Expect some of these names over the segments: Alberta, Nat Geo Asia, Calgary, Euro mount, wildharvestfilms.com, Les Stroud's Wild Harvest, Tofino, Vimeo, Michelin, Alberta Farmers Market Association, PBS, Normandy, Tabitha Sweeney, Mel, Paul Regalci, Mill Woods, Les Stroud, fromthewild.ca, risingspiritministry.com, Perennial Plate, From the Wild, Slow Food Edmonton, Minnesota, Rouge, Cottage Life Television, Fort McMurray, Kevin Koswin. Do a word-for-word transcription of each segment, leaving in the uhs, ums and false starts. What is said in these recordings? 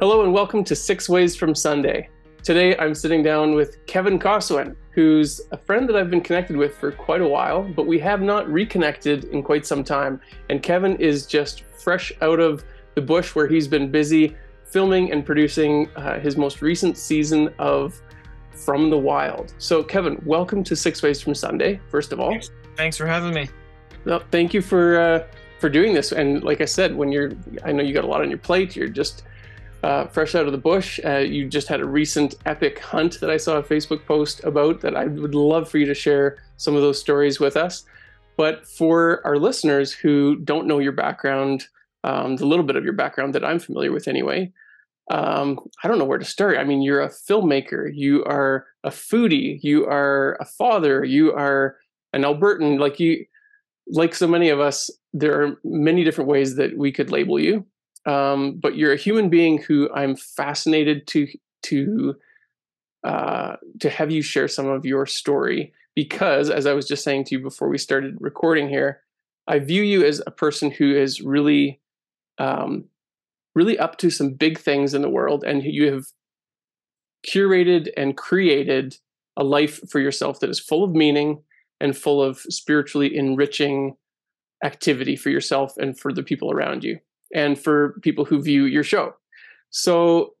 Hello and welcome to Six Ways from Sunday. Today I'm sitting down with Kevin Koswin, who's a friend that I've been connected with for quite a while, but we have not reconnected in quite some time. And Kevin is just fresh out of the bush where he's been busy filming and producing uh, his most recent season of From the Wild. So Kevin, welcome to Six Ways from Sunday, first of all. Thanks, Thanks for having me. Well, thank you for uh, for doing this. And like I said, when you're, I know you got a lot on your plate, you're just Uh, fresh out of the bush. Uh, you just had a recent epic hunt that I saw a Facebook post about that I would love for you to share some of those stories with us. But for our listeners who don't know your background, um, the little bit of your background that I'm familiar with anyway, um, I don't know where to start. I mean, you're a filmmaker, you are a foodie, you are a father, you are an Albertan. Like you, like so many of us, there are many different ways that we could label you. Um, but you're a human being who I'm fascinated to to uh, to have you share some of your story, because as I was just saying to you before we started recording here, I view you as a person who is really, um, really up to some big things in the world, and you have curated and created a life for yourself that is full of meaning and full of spiritually enriching activity for yourself and for the people around you, and for people who view your show. So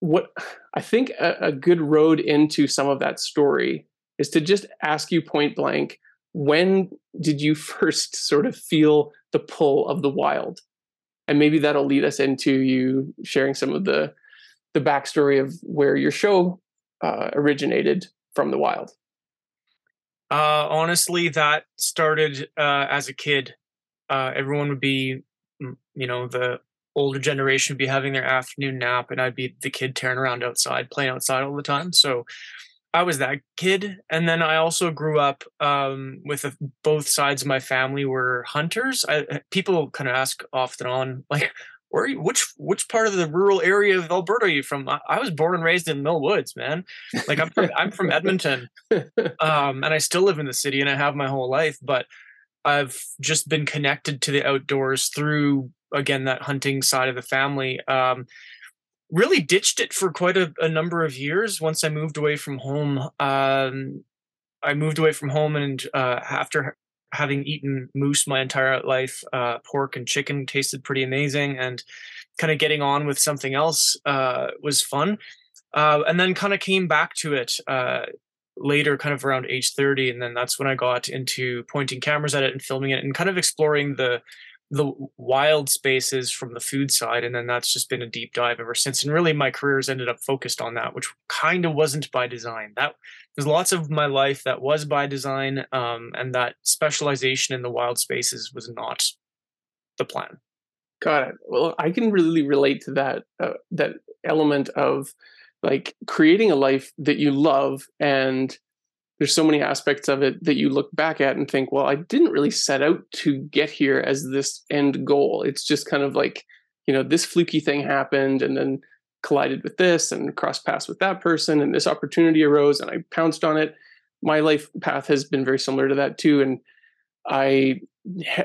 what I think a, a good road into some of that story is to just ask you point blank, when did you first sort of feel the pull of the wild? And maybe that'll lead us into you sharing some of the, the backstory of where your show uh, originated from the wild. Uh, honestly, that started uh, as a kid. Uh, everyone would be, you know, the older generation would be having their afternoon nap, and I'd be the kid tearing around outside, playing outside all the time. So I was that kid. And then I also grew up um, with a, both sides of my family were hunters. I, people kind of ask off and on, like, where are you, which, which part of the rural area of Alberta are you from? I, I was born and raised in Mill Woods, man. Like I'm from, I'm from Edmonton um, and I still live in the city and I have my whole life, but I've just been connected to the outdoors through, again, that hunting side of the family. Um, really ditched it for quite a, a number of years once I moved away from home. Um, I moved away from home, and uh, after having eaten moose my entire life, uh, pork and chicken tasted pretty amazing, and kind of getting on with something else uh, was fun. Uh, and then kind of came back to it uh later, kind of around age thirty, and then that's when I got into pointing cameras at it and filming it and kind of exploring the the wild spaces from the food side. And then that's just been a deep dive ever since, and really my career has ended up focused on that, which kind of wasn't by design. That there's lots of my life that was by design, um and that specialization in the wild spaces was not the plan. Got it. Well, I can really relate to that uh, that element of like creating a life that you love, and there's so many aspects of it that you look back at and think, well, I didn't really set out to get here as this end goal. It's just kind of like, you know, this fluky thing happened and then collided with this and crossed paths with that person, and this opportunity arose and I pounced on it. My life path has been very similar to that too. And I,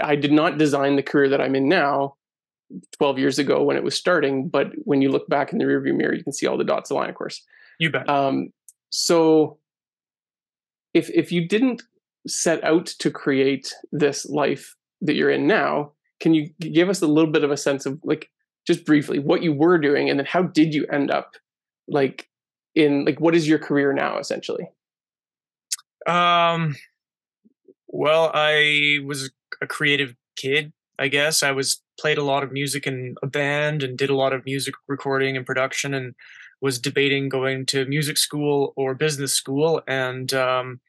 I did not design the career that I'm in now twelve years ago when it was starting, but when you look back in the rearview mirror, you can see all the dots align, of course. You bet. Um, so if if you didn't set out to create this life that you're in now, can you give us a little bit of a sense of, like, just briefly what you were doing, and then how did you end up, like, in, like, what is your career now, essentially? Um, well, I was a creative kid, I guess. I was played a lot of music in a band and did a lot of music recording and production, and was debating going to music school or business school, and um,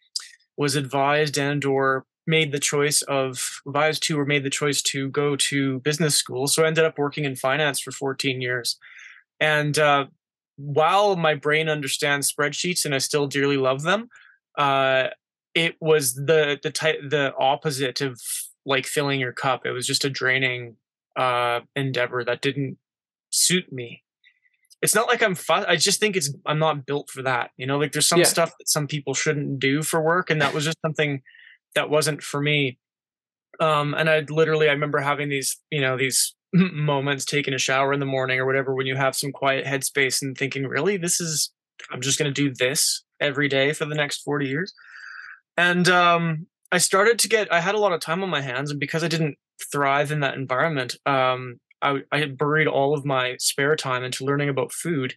was advised and or made the choice of advised to or made the choice to go to business school. So I ended up working in finance for fourteen years. And uh, while my brain understands spreadsheets and I still dearly love them, uh, it was the the type the opposite of like filling your cup. It was just a draining uh, endeavor that didn't suit me. It's not like I'm fuss. I just think it's, I'm not built for that. You know, like there's some yeah. stuff that some people shouldn't do for work. And that was just something that wasn't for me. Um, and I literally, I remember having these, you know, these moments, taking a shower in the morning or whatever, when you have some quiet headspace and thinking, really, this is, I'm just going to do this every day for the next forty years. And um, I started to get, I had a lot of time on my hands, and because I didn't thrive in that environment, um, I, I had buried all of my spare time into learning about food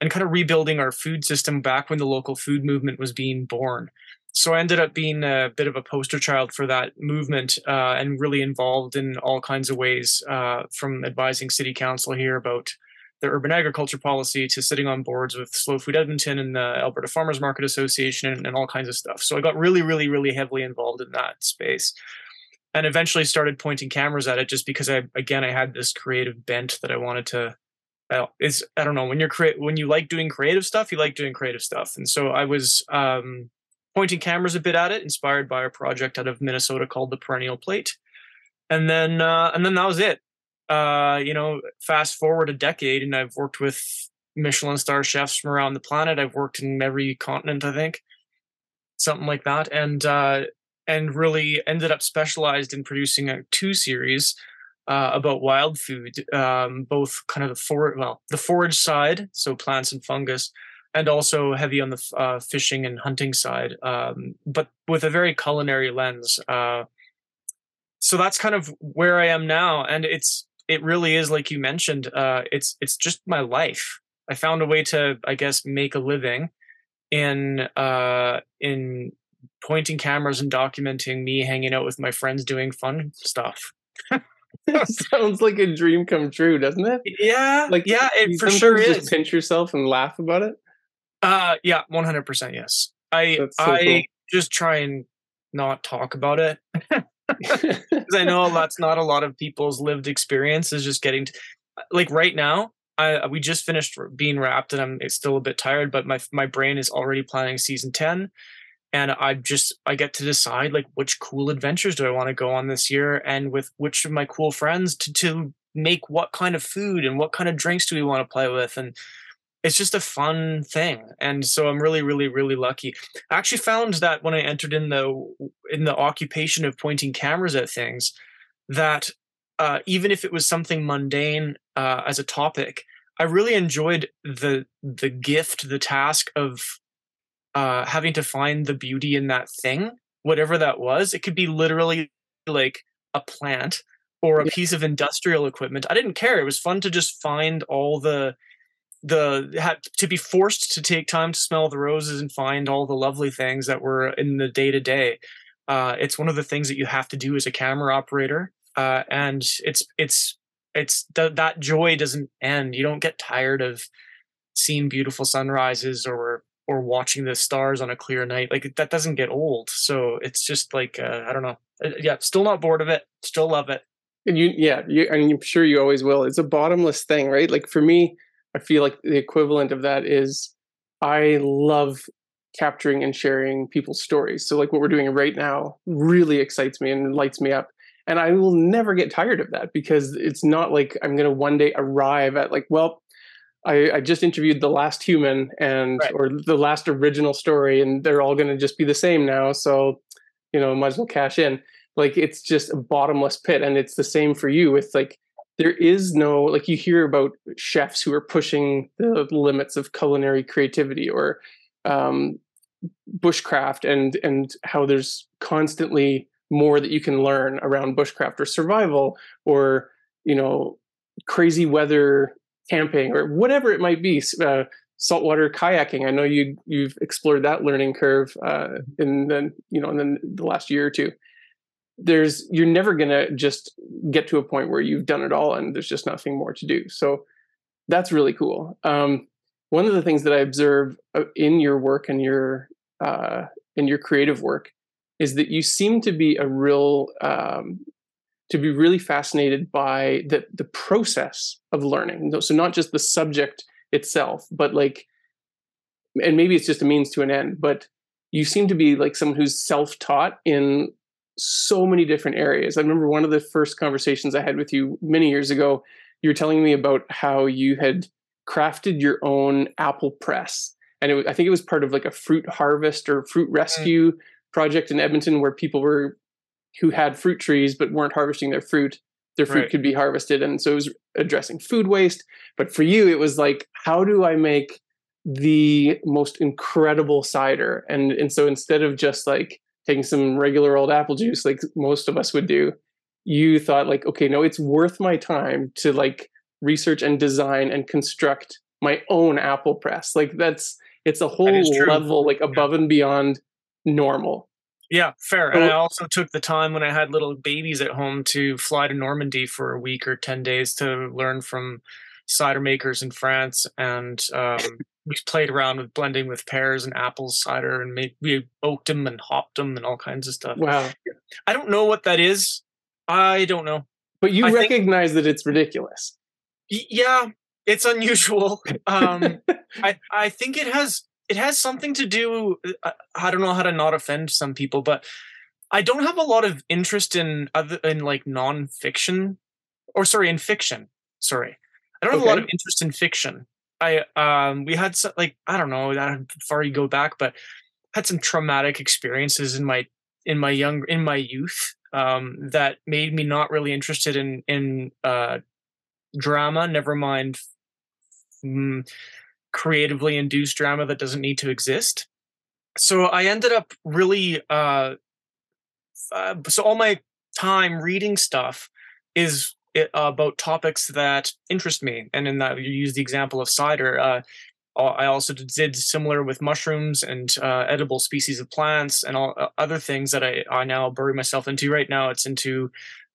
and kind of rebuilding our food system back when the local food movement was being born. So I ended up being a bit of a poster child for that movement, uh, and really involved in all kinds of ways, uh, from advising city council here about the urban agriculture policy to sitting on boards with Slow Food Edmonton and the Alberta Farmers Market Association and, and all kinds of stuff. So I got really, really, really heavily involved in that space, and eventually started pointing cameras at it just because I, again, I had this creative bent that I wanted to. It's, I don't know, when you're cre- when you like doing creative stuff, you like doing creative stuff. And so I was um, pointing cameras a bit at it, inspired by a project out of Minnesota called the Perennial Plate. And then uh, and then that was it. Uh, you know, fast forward a decade, and I've worked with Michelin star chefs from around the planet. I've worked in every continent, I think, something like that. And uh, and really ended up specialized in producing a two series Uh, about wild food, um, both kind of the for well the forage side, so plants and fungus, and also heavy on the uh, fishing and hunting side, um, but with a very culinary lens. Uh, so that's kind of where I am now, and it's it really is, like you mentioned, uh, it's it's just my life. I found a way to, I guess, make a living in uh, in pointing cameras and documenting me hanging out with my friends doing fun stuff. Sounds like a dream come true, doesn't it? Yeah, like yeah, it for sure is. Just pinch yourself and laugh about it. Uh, yeah, one hundred percent. Yes, I so I cool. just try and not talk about it, because I know that's not a lot of people's lived experience. Is just getting to, like right now, I we just finished being wrapped, and I'm it's still a bit tired, but my my brain is already planning season ten. And I just, I get to decide like which cool adventures do I want to go on this year, and with which of my cool friends to, to make what kind of food and what kind of drinks do we want to play with. And it's just a fun thing. And so I'm really, really, really lucky. I actually found that when I entered in the, in the occupation of pointing cameras at things, that uh, even if it was something mundane uh, as a topic, I really enjoyed the, the gift, the task of Uh, having to find the beauty in that thing, whatever that was. It could be literally like a plant or a yeah. piece of industrial equipment. I didn't care. It was fun to just find all the, the to be forced to take time to smell the roses and find all the lovely things that were in the day to day. It's one of the things that you have to do as a camera operator. Uh, and it's, it's, it's th- that joy doesn't end. You don't get tired of seeing beautiful sunrises or or watching the stars on a clear night. Like that doesn't get old. So it's just like, uh, I don't know. Yeah. Still not bored of it. Still love it. And you, yeah, you, and I'm sure you always will. It's a bottomless thing, right? Like for me, I feel like the equivalent of that is I love capturing and sharing people's stories. So like what we're doing right now really excites me and lights me up. And I will never get tired of that, because it's not like I'm going to one day arrive at like, well, I, I just interviewed the last human and right. or the last original story, and they're all going to just be the same now. So, you know, might as well cash in. Like it's just a bottomless pit, and it's the same for you. With like, there is no like you hear about chefs who are pushing the limits of culinary creativity or um, bushcraft, and and how there's constantly more that you can learn around bushcraft or survival or you know crazy weather. Camping or whatever it might be, uh, saltwater kayaking. I know you you've explored that learning curve uh, in the you know in the, the last year or two. There's you're never gonna just get to a point where you've done it all and there's just nothing more to do. So that's really cool. Um, one of the things that I observe in your work and your uh, in your creative work is that you seem to be a real um, to be really fascinated by the, the process of learning. So not just the subject itself, but like, and maybe it's just a means to an end, but you seem to be like someone who's self-taught in so many different areas. I remember one of the first conversations I had with you many years ago, you were telling me about how you had crafted your own apple press. And it, I think it was part of like a fruit harvest or fruit rescue mm-hmm. project in Edmonton, where people were who had fruit trees but weren't harvesting their fruit, Their food right. could be harvested. And so it was addressing food waste. But for you, it was like, how do I make the most incredible cider? And, and so instead of just like taking some regular old apple juice, like most of us would do, you thought like, okay, no, it's worth my time to like research and design and construct my own apple press. Like that's, it's a whole that level, like above yeah. and beyond normal. Yeah, fair. And I also took the time when I had little babies at home to fly to Normandy for a week or ten days to learn from cider makers in France. And um, we played around with blending with pears and apples, cider, and made, we oaked them and hopped them and all kinds of stuff. Wow. I don't know what that is. I don't know. But you I recognize think, that it's ridiculous. Y- yeah, it's unusual. Um, I, I think it has... It has something to do, I don't know how to not offend some people, but I don't have a lot of interest in other in like nonfiction, or sorry, in fiction. Sorry, I don't have okay. a lot of interest in fiction. I um we had some, like I don't know how far you go back, but had some traumatic experiences in my in my young in my youth um, that made me not really interested in in uh, drama. Never mind. Mm, creatively induced drama that doesn't need to exist. So I ended up really, uh, uh so all my time reading stuff is uh, about topics that interest me. And in that, you use the example of cider. Uh, I also did similar with mushrooms and uh, edible species of plants and all uh, other things that I, I now bury myself into. Right now it's into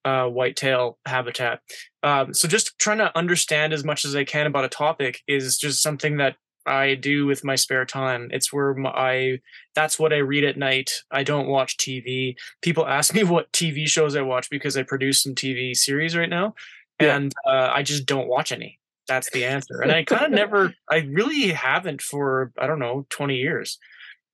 uh, whitetail habitat. Um, so just trying to understand as much as I can about a topic is just something that I do with my spare time. It's where my, I, that's what I read at night. I don't watch T V. People ask me what T V shows I watch because I produce some T V series right now. Yeah. And uh, I just don't watch any. That's the answer. And I kind of never, I really haven't for, I don't know, twenty years.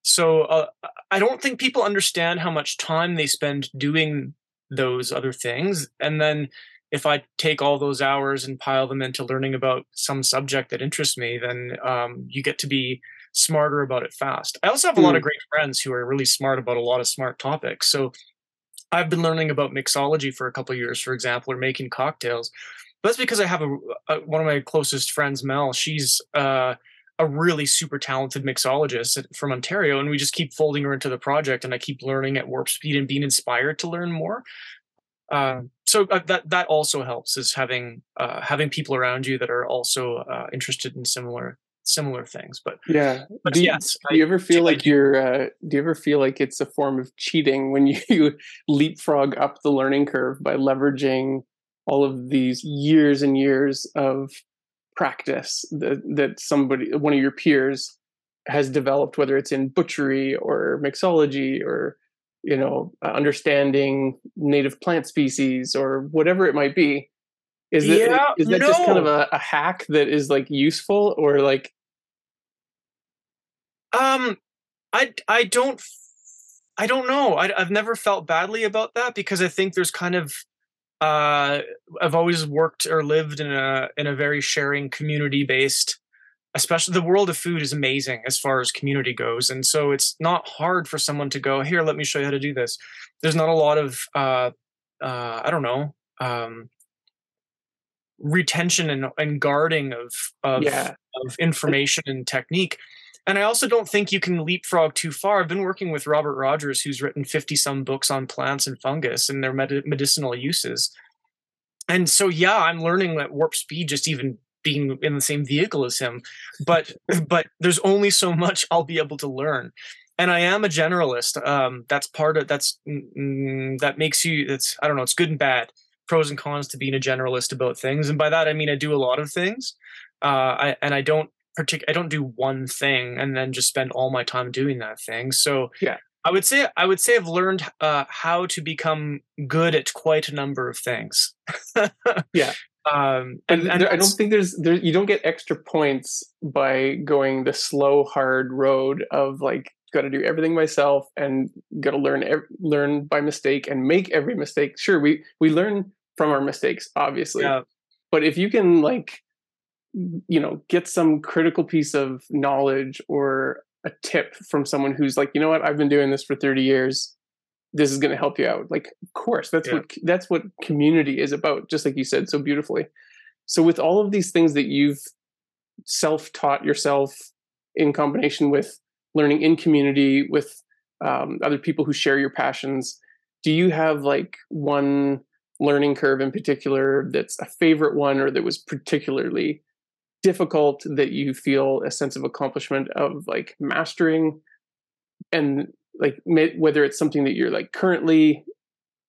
So uh, I don't think people understand how much time they spend doing those other things. And then if I take all those hours and pile them into learning about some subject that interests me, then um, you get to be smarter about it fast. I also have a mm. lot of great friends who are really smart about a lot of smart topics. So I've been learning about mixology for a couple of years, for example, or making cocktails. But that's because I have a, a one of my closest friends, Mel. She's uh, a really super talented mixologist from Ontario, and we just keep folding her into the project, and I keep learning at warp speed and being inspired to learn more. Uh, so that that also helps, is having uh, having people around you that are also uh, interested in similar similar things. But yeah, but do you, yes, do you ever I, feel I, like I, you're? Uh, do you ever feel like it's a form of cheating when you leapfrog up the learning curve by leveraging all of these years and years of practice that, that somebody, one of your peers, has developed, whether it's in butchery or mixology or you know, uh, understanding native plant species or whatever it might be? Is that, yeah, is that no. just kind of a, a hack that is like useful, or like? Um, I, I don't, I don't know. I, I've never felt badly about that because I think there's kind of, uh, I've always worked or lived in a, in a very sharing community based, especially the world of food is amazing as far as community goes. And so it's not hard for someone to go, here, let me show you how to do this. There's not a lot of, uh, uh, I don't know, um, retention and, and guarding of, of, yeah. of information and technique. And I also don't think you can leapfrog too far. I've been working with Robert Rogers, who's written fifty some books on plants and fungus and their med- medicinal uses. And so, yeah, I'm learning at warp speed, just even being in the same vehicle as him, but but there's only so much I'll be able to learn, and I am a generalist. Um, that's part of that's mm, that makes you. That's I don't know. It's good and bad, pros and cons to being a generalist about things, and by that I mean I do a lot of things, uh, I, and I don't partic- I don't do one thing and then just spend all my time doing that thing. So yeah, I would say I would say I've learned uh, how to become good at quite a number of things. yeah. Um, and, and there, I don't think there's there, you don't get extra points by going the slow, hard road of like, got to do everything myself and got to learn, ev- learn by mistake and make every mistake. Sure. We, we learn from our mistakes, obviously, yeah. but if you can like, you know, get some critical piece of knowledge or a tip from someone who's like, you know what, I've been doing this for thirty years. this is going to help you out. Like, of course, that's yeah. what, that's what community is about. Just like you said, so beautifully. So with all of these things that you've self-taught yourself in combination with learning in community with um, other people who share your passions, do you have like one learning curve in particular that's a favorite one, or that was particularly difficult that you feel a sense of accomplishment of like mastering, and like whether it's something that you're like currently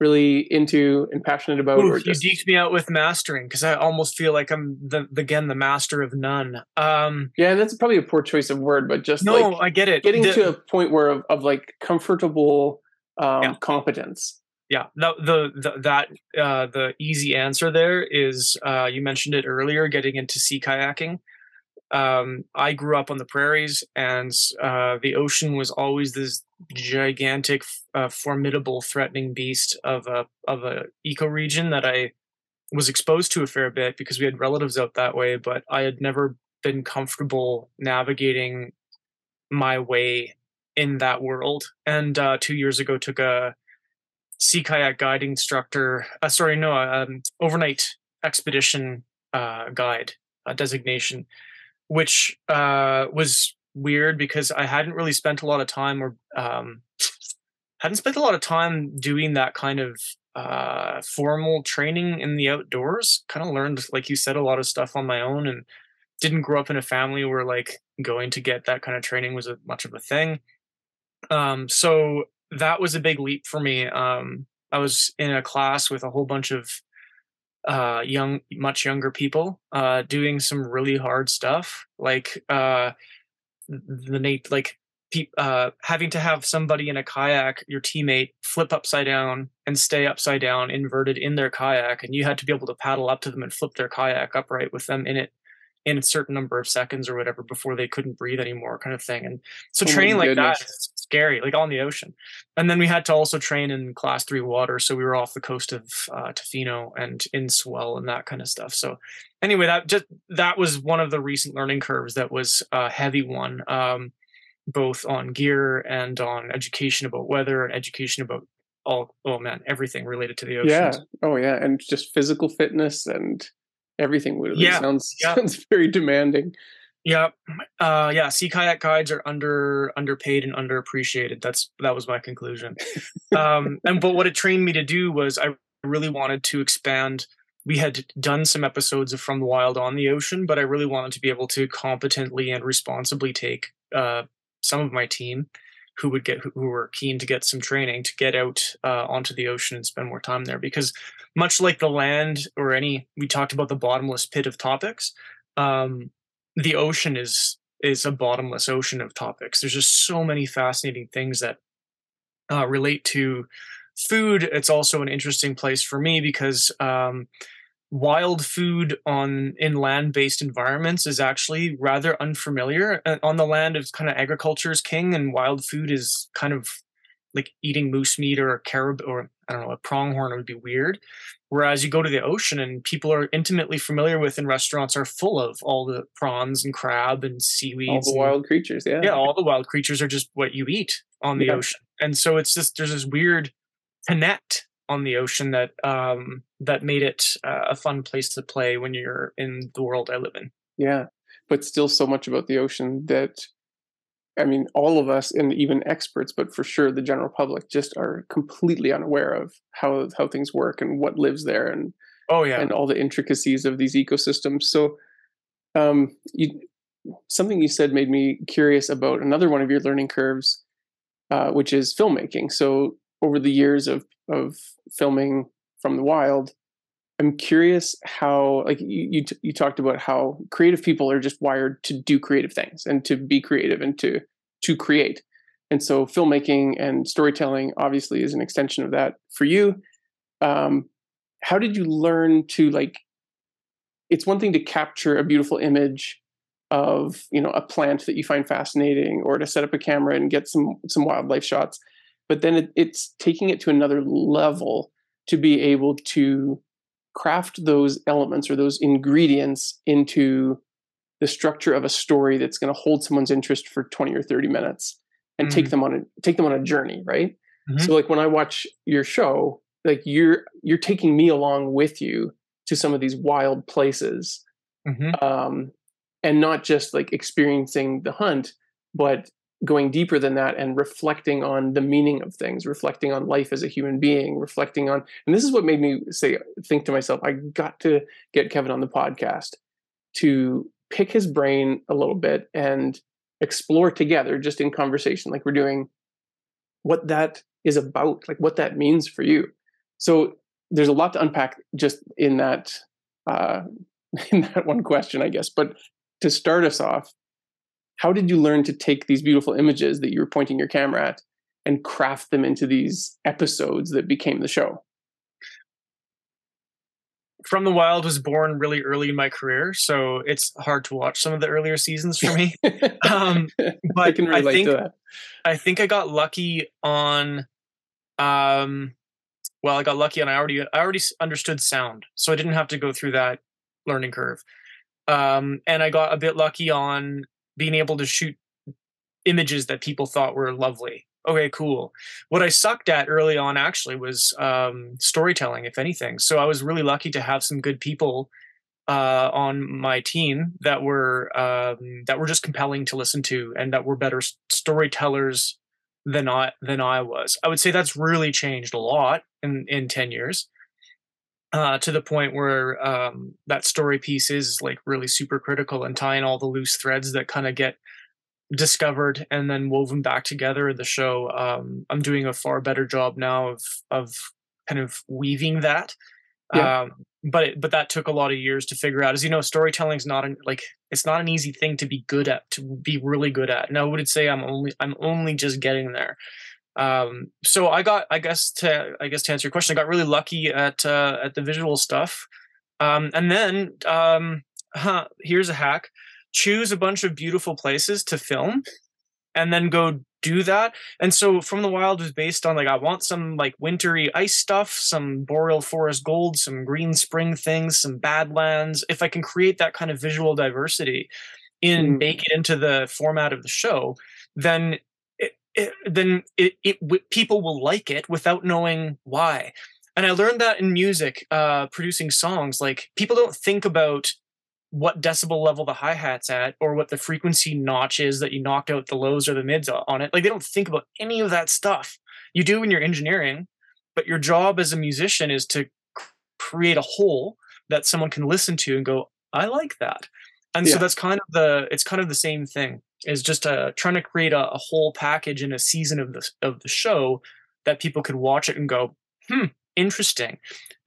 really into and passionate about? Ooh, or just... You deked me out with mastering, because I almost feel like I'm the, again, the master of none. Um, yeah, that's probably a poor choice of word, but just no, like, I get it. Getting the... to a point where of, of like comfortable um, yeah. competence. Yeah, the, the, the that uh, the easy answer there is, uh, you mentioned it earlier, getting into sea kayaking. Um, I grew up on the prairies, and uh, the ocean was always this gigantic, uh, formidable, threatening beast of a of a ecoregion that I was exposed to a fair bit because we had relatives out that way. But I had never been comfortable navigating my way in that world. And uh, two years ago, took a sea kayak guide instructor. Uh, sorry, no, um, overnight expedition uh, guide uh, designation. Which uh, was weird because I hadn't really spent a lot of time, or um, hadn't spent a lot of time doing that kind of uh, formal training in the outdoors. Kind of learned, like you said, a lot of stuff on my own, and didn't grow up in a family where like going to get that kind of training was a, much of a thing. Um, so that was a big leap for me. Um, I was in a class with a whole bunch of uh young much younger people uh doing some really hard stuff, like uh the Nate like pe- uh having to have somebody in a kayak, your teammate, flip upside down and stay upside down inverted in their kayak, and you had to be able to paddle up to them and flip their kayak upright with them in it in a certain number of seconds or whatever before they couldn't breathe anymore, kind of thing. And so oh training like that is scary, like on the ocean. And then we had to also train in class three water. So we were off the coast of uh, Tofino and in swell and that kind of stuff. So anyway, that just, that was one of the recent learning curves that was a heavy one, um, both on gear and on education about weather and education about all, oh man, everything related to the ocean. Yeah. Oh yeah. And just physical fitness and everything would really yeah. sounds yeah. sounds very demanding. Yeah, uh, yeah. Sea kayak guides are under underpaid and underappreciated. That's that was my conclusion. um, and but what it trained me to do was I really wanted to expand. We had done some episodes of From the Wild on the ocean, but I really wanted to be able to competently and responsibly take uh, some of my team, who would get who were keen to get some training, to get out uh, onto the ocean and spend more time there. Because much like the land or any, we talked about the bottomless pit of topics. Um, the ocean is is a bottomless ocean of topics. There's just so many fascinating things that uh, relate to food. It's also an interesting place for me because um, wild food on in land-based environments is actually rather unfamiliar. On the land, it's kind of agriculture is king, and wild food is kind of like eating moose meat or a carib, or I don't know, a pronghorn would be weird. Whereas you go to the ocean and people are intimately familiar with, and restaurants are full of all the prawns and crab and seaweeds. All the and, wild creatures, yeah. Yeah, all the wild creatures are just what you eat on the yeah. ocean. And so it's just, there's this weird connect on the ocean that um, that made it uh, a fun place to play when you're in the world I live in. Yeah, but still so much about the ocean that, I mean, all of us and even experts, but for sure the general public, just are completely unaware of how how things work and what lives there, and oh yeah, and all the intricacies of these ecosystems. So um, you, something you said made me curious about another one of your learning curves, uh, which is filmmaking. So over the years of of filming From the Wild, I'm curious how, like you, you, t- you talked about how creative people are just wired to do creative things and to be creative and to, to create. And so filmmaking and storytelling obviously is an extension of that for you. Um, how did you learn to, like, it's one thing to capture a beautiful image of, you know, a plant that you find fascinating, or to set up a camera and get some, some wildlife shots. But then it, it's taking it to another level to be able to craft those elements or those ingredients into the structure of a story that's going to hold someone's interest for twenty or thirty minutes and mm. take them on a take them on a journey, right? Mm-hmm. So like when I watch your show, like you're you're taking me along with you to some of these wild places, mm-hmm. um, and not just like experiencing the hunt, but going deeper than that and reflecting on the meaning of things, reflecting on life as a human being, reflecting on, and this is what made me say, think to myself, I got to get Kevin on the podcast to pick his brain a little bit and explore together just in conversation, like we're doing, what that is about, like what that means for you. So there's a lot to unpack just in that, uh, in that one question, I guess, but to start us off, how did you learn to take these beautiful images that you were pointing your camera at and craft them into these episodes that became the show? From the Wild was born really early in my career, so it's hard to watch some of the earlier seasons for me. um, but I, can relate I think to that. I think I got lucky on. Um, well, I got lucky, and I already I already understood sound, so I didn't have to go through that learning curve. Um, and I got a bit lucky on being able to shoot images that people thought were lovely. Okay, cool. What I sucked at early on actually was um, storytelling, if anything. So I was really lucky to have some good people uh, on my team that were um, that were just compelling to listen to, and that were better storytellers than I than I was. I would say that's really changed a lot in in ten years, uh, to the point where um, that story piece is like really super critical, and tying all the loose threads that kind of get discovered and then woven back together in the show. Um, I'm doing a far better job now of of kind of weaving that. Yeah. Um, but it, but that took a lot of years to figure out. As you know, storytelling's not an, like it's not an easy thing to be good at, to be really good at. And I would say I'm only I'm only just getting there. Um, so I got I guess to I guess to answer your question, I got really lucky at uh, at the visual stuff. Um, and then um, huh, here's a hack. Choose a bunch of beautiful places to film and then go do that. And so From the Wild was based on like, I want some like wintry ice stuff, some boreal forest gold, some green spring things, some badlands. If I can create that kind of visual diversity in, mm. make it into the format of the show, then it, it, then it, it w- people will like it without knowing why. And I learned that in music, uh, producing songs, like people don't think about what decibel level the hi-hat's at, or what the frequency notch is that you knocked out the lows or the mids on it. Like they don't think about any of that stuff. You do when you're engineering, but your job as a musician is to create a whole that someone can listen to and go, I like that. And yeah. so that's kind of the, it's kind of the same thing, is just uh, trying to create a, a whole package in a season of the, of the show that people could watch it and go, hmm, interesting.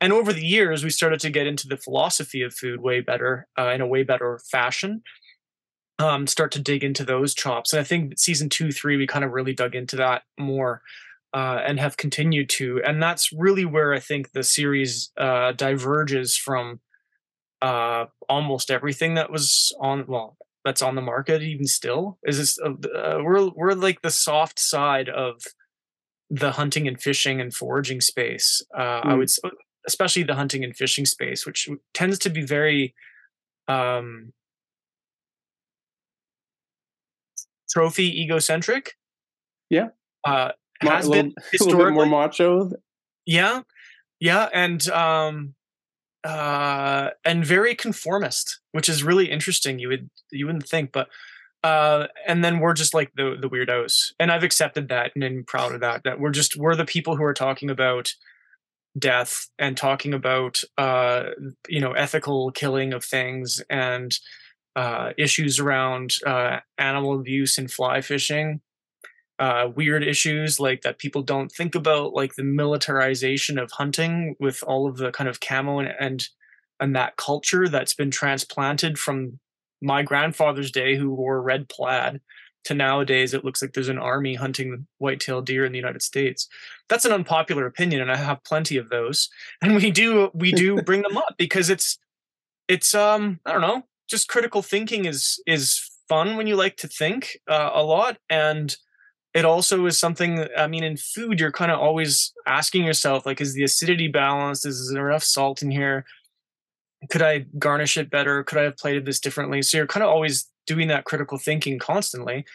And over the years, we started to get into the philosophy of food way better, uh, in a way better fashion, um, start to dig into those chops. And I think season two, three, we kind of really dug into that more, uh, and have continued to. And that's really where I think the series uh, diverges from uh, almost everything that was on, well, that's on the market even still. Is this, uh, we're, we're like the soft side of the hunting and fishing and foraging space. Uh, mm. I would, especially the hunting and fishing space, which tends to be very um, trophy egocentric. Yeah. Uh, has a little, been historically. A little bit more macho. Yeah. Yeah. And, um, uh, and very conformist, which is really interesting. You would, you wouldn't think, but, Uh, and then we're just like the the weirdos, and I've accepted that, and I'm proud of that. That we're just we're the people who are talking about death and talking about uh, you know, ethical killing of things, and uh, issues around uh, animal abuse and fly fishing. Uh, weird issues like that people don't think about, like the militarization of hunting with all of the kind of camo and and, and that culture that's been transplanted from my grandfather's day, who wore red plaid, to nowadays it looks like there's an army hunting white-tailed deer in the United States. That's an unpopular opinion, and I have plenty of those. And we do we do bring them up because it's it's um I don't know, just critical thinking is is fun when you like to think uh, a lot, and it also is something. I mean, in food, you're kind of always asking yourself, like, is the acidity balanced? Is there enough salt in here? Could I garnish it better? Could I have plated this differently? So you're kind of always doing that critical thinking constantly.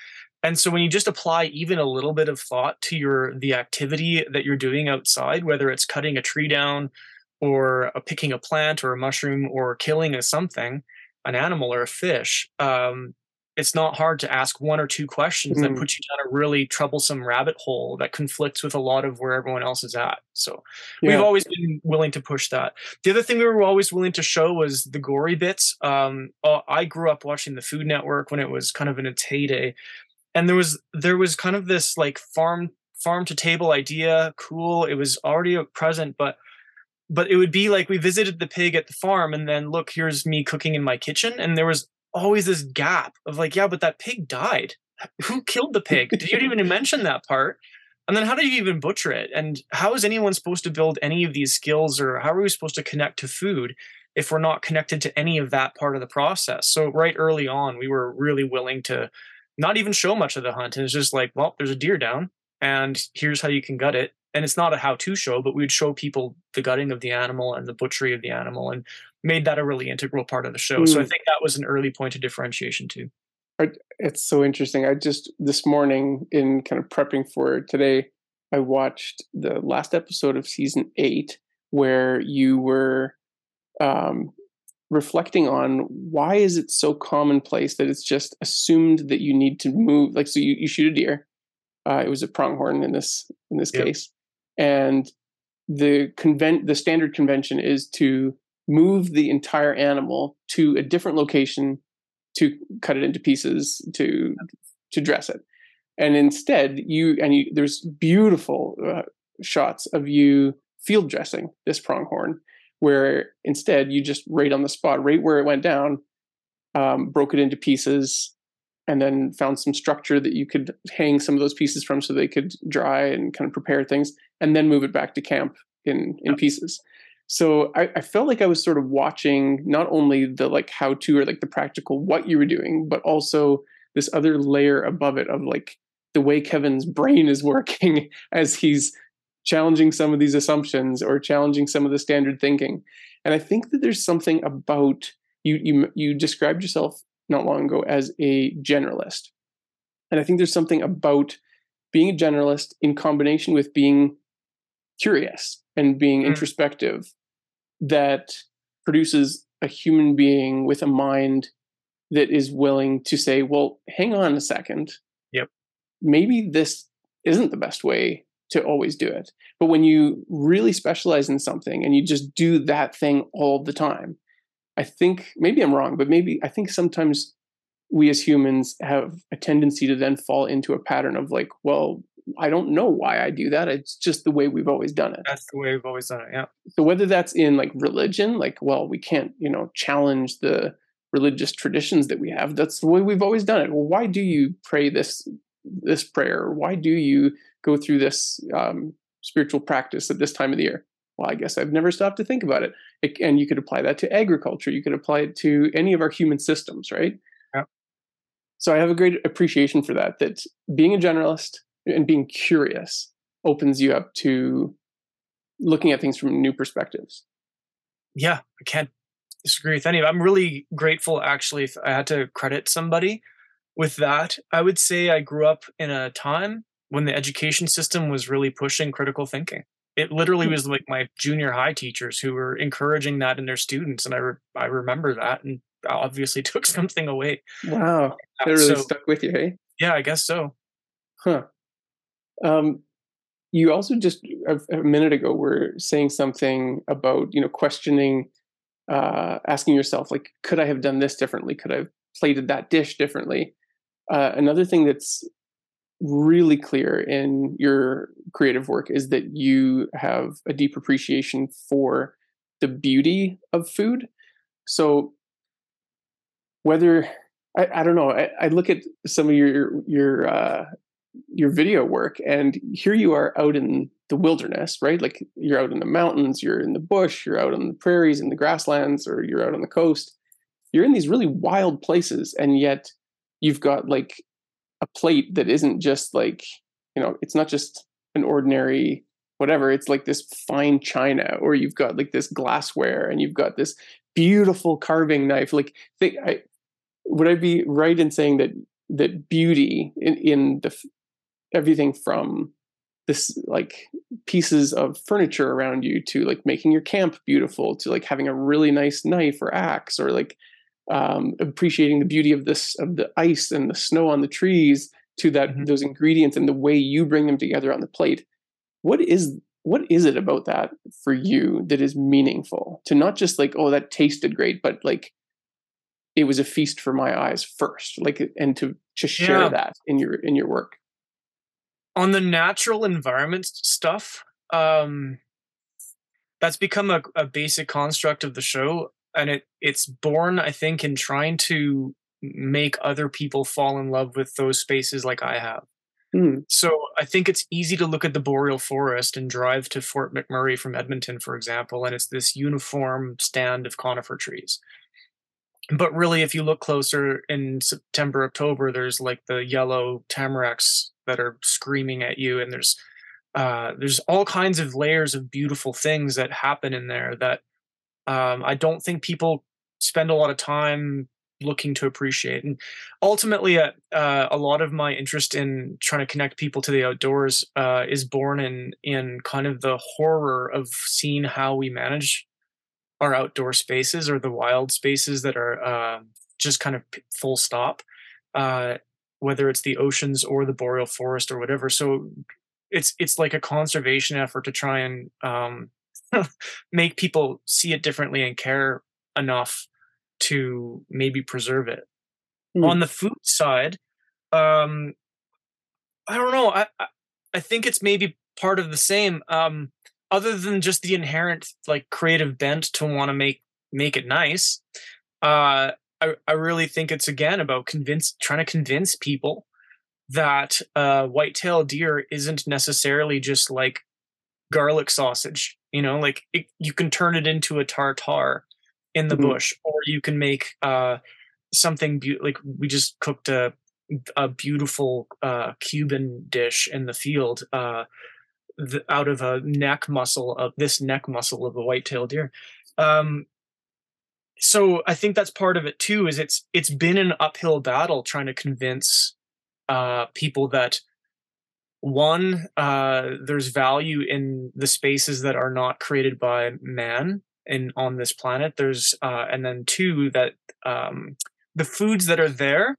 And so when you just apply even a little bit of thought to your the activity that you're doing outside, whether it's cutting a tree down or a, picking a plant or a mushroom or killing a something, an animal or a fish, um, it's not hard to ask one or two questions mm. that put you down a really troublesome rabbit hole that conflicts with a lot of where everyone else is at. So yeah. we've always been willing to push that. The other thing we were always willing to show was the gory bits. Um, I grew up watching the Food Network when it was kind of in its heyday. And there was there was kind of this like farm farm to table idea. Cool. It was already present, but but it would be like we visited the pig at the farm and then look, here's me cooking in my kitchen. And there was always this gap of like, yeah, but that pig died. Who killed the pig? Did you even mention that part? And then how do you even butcher it? And how is anyone supposed to build any of these skills, or how are we supposed to connect to food if we're not connected to any of that part of the process? So right early on, we were really willing to not even show much of the hunt. And it's just like, well, there's a deer down and here's how you can gut it. And it's not a how-to show, but we'd show people the gutting of the animal and the butchery of the animal, and made that a really integral part of the show. Mm. So I think that was an early point of differentiation too. It's so interesting. I just, this morning in kind of prepping for today, I watched the last episode of season eight, where you were um, reflecting on why is it so commonplace that it's just assumed that you need to move. Like, so you, you shoot a deer. Uh, it was a pronghorn in this, in this yep. case. And the convent, the standard convention is to move the entire animal to a different location to cut it into pieces, to, to dress it. And instead you, and you, there's beautiful uh, shots of you field dressing this pronghorn, where instead you just right on the spot, right where it went down, um, broke it into pieces, and then found some structure that you could hang some of those pieces from so they could dry and kind of prepare things, and then move it back to camp in, in yeah. pieces. So I, I felt like I was sort of watching not only the like how to, or like the practical what you were doing, but also this other layer above it of like the way Kevin's brain is working as he's challenging some of these assumptions or challenging some of the standard thinking. And I think that there's something about you, you, you described yourself not long ago as a generalist. And I think there's something about being a generalist in combination with being curious and being mm-hmm. introspective that produces a human being with a mind that is willing to say, well, hang on a second. Yep. Maybe this isn't the best way to always do it. But when you really specialize in something and you just do that thing all the time, I think, maybe I'm wrong, but maybe I think sometimes we as humans have a tendency to then fall into a pattern of like, well, I don't know why I do that. It's just the way we've always done it. That's the way we've always done it, yeah. So whether that's in like religion, like, well, we can't, you know, challenge the religious traditions that we have. That's the way we've always done it. Well, why do you pray this this prayer? Why do you go through this um, spiritual practice at this time of the year? Well, I guess I've never stopped to think about it. it. And you could apply that to agriculture. You could apply it to any of our human systems, right? Yeah. So I have a great appreciation for that, that being a generalist and being curious opens you up to looking at things from new perspectives. Yeah, I can't disagree with any of it. I'm really grateful, actually, if I had to credit somebody with that. I would say I grew up in a time when the education system was really pushing critical thinking. It literally was like my junior high teachers who were encouraging that in their students. And I, re- I remember that, and obviously took something away. Wow. That really so, stuck with you, hey? Yeah, I guess so. Huh. Um, you also just a, a minute ago were saying something about, you know, questioning, uh, asking yourself, like, could I have done this differently? Could I have plated that dish differently? Uh, another thing that's really clear in your creative work is that you have a deep appreciation for the beauty of food. So whether, I, I don't know, I, I look at some of your, your, uh, your video work, and here you are out in the wilderness, right? Like you're out in the mountains, you're in the bush, you're out on the prairies and the grasslands, or you're out on the coast. You're in these really wild places. And yet you've got like a plate that isn't just like, you know, it's not just an ordinary whatever, it's like this fine china, or you've got like this glassware, and you've got this beautiful carving knife. Like, they, I, would I be right in saying that the beauty in, in the everything from this like pieces of furniture around you to like making your camp beautiful to like having a really nice knife or axe or like um, appreciating the beauty of this, of the ice and the snow on the trees to that, mm-hmm. those ingredients and the way you bring them together on the plate. What is, what is it about that for you that is meaningful to not just like, oh, that tasted great, but like, it was a feast for my eyes first, like, and to, to share yeah. that in your, in your work. On the natural environment stuff, um, that's become a, a basic construct of the show. And it it's born, I think, in trying to make other people fall in love with those spaces like I have. Mm. So I think it's easy to look at the boreal forest and drive to Fort McMurray from Edmonton, for example, and it's this uniform stand of conifer trees. But really, if you look closer in September, October, there's like the yellow tamaracks that are screaming at you. And there's uh, there's all kinds of layers of beautiful things that happen in there that um, I don't think people spend a lot of time looking to appreciate. And ultimately, uh, uh, a lot of my interest in trying to connect people to the outdoors uh, is born in in kind of the horror of seeing how we manage our outdoor spaces or the wild spaces that are uh, just kind of full stop, uh, whether it's the oceans or the boreal forest or whatever. So it's it's like a conservation effort to try and um, make people see it differently and care enough to maybe preserve it. Mm. On the food side, um, I don't know. I, I think it's maybe part of the same. Um, other than just the inherent like creative bent to want to make, make it nice. Uh, I, I really think it's again about convince, trying to convince people that uh white-tailed deer isn't necessarily just like garlic sausage, you know, like it, you can turn it into a tartare in the mm-hmm. bush, or you can make uh something be- like we just cooked a, a beautiful uh Cuban dish in the field, uh, The, out of a neck muscle of this neck muscle of a white-tailed deer. Um, so I think that's part of it too, is it's, it's been an uphill battle trying to convince uh, people that one, uh, there's value in the spaces that are not created by man and on this planet. There's, uh, and then two, that um, the foods that are there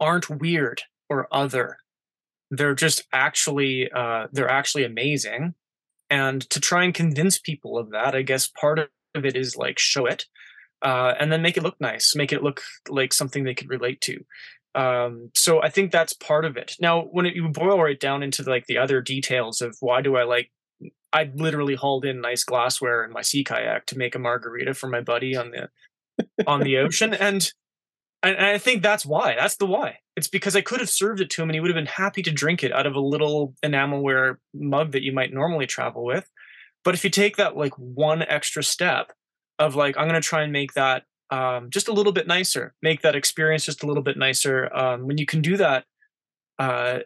aren't weird or other. They're just actually, uh, they're actually amazing. And to try and convince people of that, I guess part of it is like, show it, uh, and then make it look nice, make it look like something they could relate to. Um, so I think that's part of it. Now, when it, you boil right down into like the other details of why do I like, I literally hauled in nice glassware in my sea kayak to make a margarita for my buddy on the, on the ocean. And And I think that's why. That's the why. It's because I could have served it to him and he would have been happy to drink it out of a little enamelware mug that you might normally travel with. But if you take that like one extra step of like, I'm going to try and make that um, just a little bit nicer, make that experience just a little bit nicer. Um, when you can do that uh,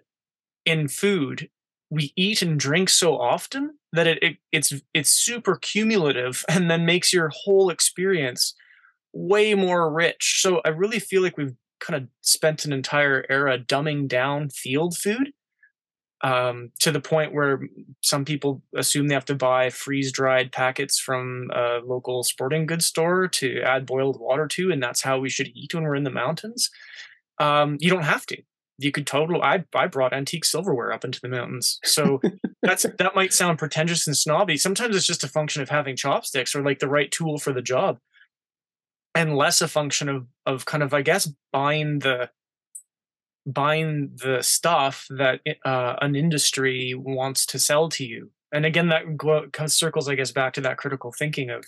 in food, we eat and drink so often that it, it it's it's super cumulative and then makes your whole experience way more rich. So I really feel like we've kind of spent an entire era dumbing down field food um, to the point where some people assume they have to buy freeze-dried packets from a local sporting goods store to add boiled water to, and that's how we should eat when we're in the mountains. Um, you don't have to. You could totally, I, I brought antique silverware up into the mountains. So that's, that might sound pretentious and snobby. Sometimes it's just a function of having chopsticks or like the right tool for the job. And less a function of of kind of, I guess, buying the buying the stuff that uh, an industry wants to sell to you. And again, that kind of circles, I guess, back to that critical thinking of,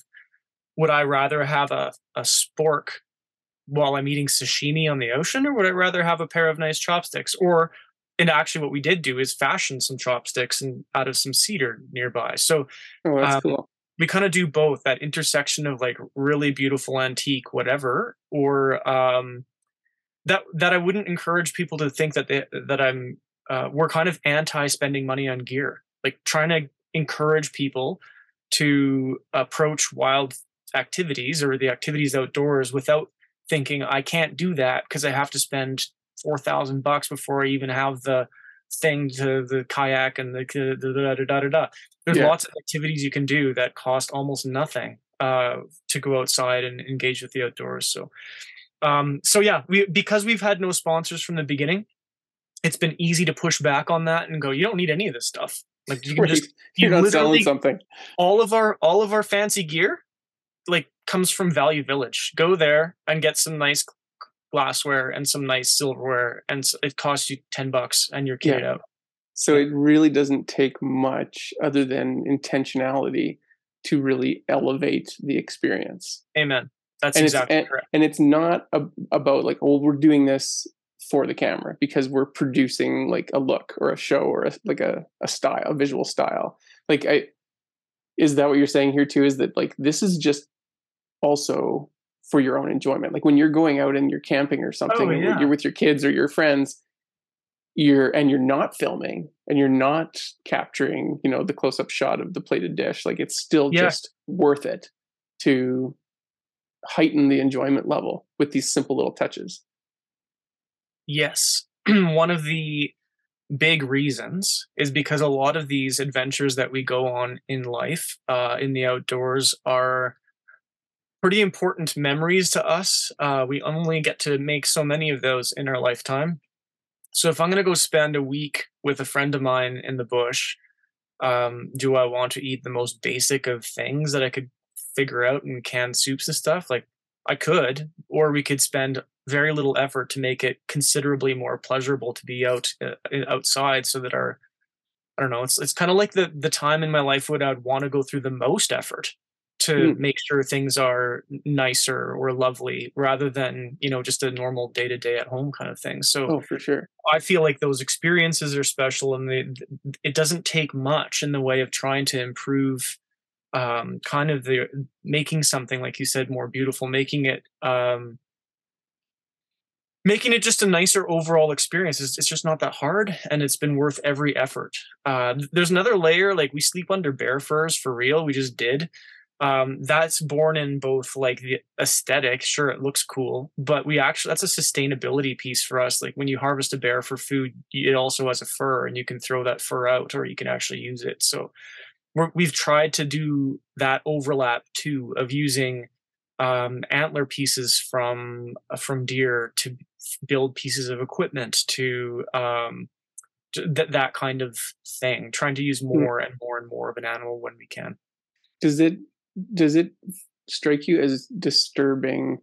would I rather have a, a spork while I'm eating sashimi on the ocean, or would I rather have a pair of nice chopsticks? Or, and actually what we did do is fashion some chopsticks and out of some cedar nearby. So oh, that's um, cool. We kind of do both, that intersection of like really beautiful antique, whatever, or um, that that I wouldn't encourage people to think that they, that I'm uh, we're kind of anti spending money on gear, like trying to encourage people to approach wild activities or the activities outdoors without thinking I can't do that because I have to spend four thousand bucks before I even have the thing to the kayak and the da da da da da. There's yeah. lots of activities you can do that cost almost nothing uh, to go outside and engage with the outdoors. So, um, so yeah, we because we've had no sponsors from the beginning, it's been easy to push back on that and go, you don't need any of this stuff. Like you can just you you're not selling something. All of our all of our fancy gear, like comes from Value Village. Go there and get some nice glassware and some nice silverware, and it costs you ten bucks, and you're kitted yeah. out. So it really doesn't take much other than intentionality to really elevate the experience. Amen. That's and exactly and, correct. And it's not a, about like, oh, we're doing this for the camera because we're producing like a look or a show or a, like a, a style, a visual style. Like, I, is that what you're saying here too? Is that like, this is just also for your own enjoyment. Like when you're going out and you're camping or something, oh, yeah. and you're with your kids or your friends, you're, and you're not filming and you're not capturing, you know, the close-up shot of the plated dish. Like it's still yeah. just worth it to heighten the enjoyment level with these simple little touches. Yes. One of the big reasons is because a lot of these adventures that we go on in life, uh, in the outdoors, are pretty important memories to us. Uh, we only get to make so many of those in our lifetime. So if I'm going to go spend a week with a friend of mine in the bush, um, do I want to eat the most basic of things that I could figure out in canned soups and stuff? Like I could, or we could spend very little effort to make it considerably more pleasurable to be out uh, outside so that our, I don't know, it's it's kind of like the, the time in my life when I'd want to go through the most effort to mm. make sure things are nicer or lovely rather than, you know, just a normal day-to-day at home kind of thing. So oh, for sure. I feel like those experiences are special, and they, it doesn't take much in the way of trying to improve um, kind of the making something, like you said, more beautiful, making it, um, making it just a nicer overall experience. It's, it's just not that hard, and it's been worth every effort. Uh, there's another layer, like we sleep under bear furs for real. We just did. Um, that's born in both like the aesthetic, sure, it looks cool, but we actually, that's a sustainability piece for us. Like when you harvest a bear for food, it also has a fur, and you can throw that fur out or you can actually use it. So we're, we've tried to do that overlap too, of using um, antler pieces from, uh, from deer to build pieces of equipment to, um, to th- that kind of thing, trying to use more and more and more of an animal when we can. Does it, Does it strike you as disturbing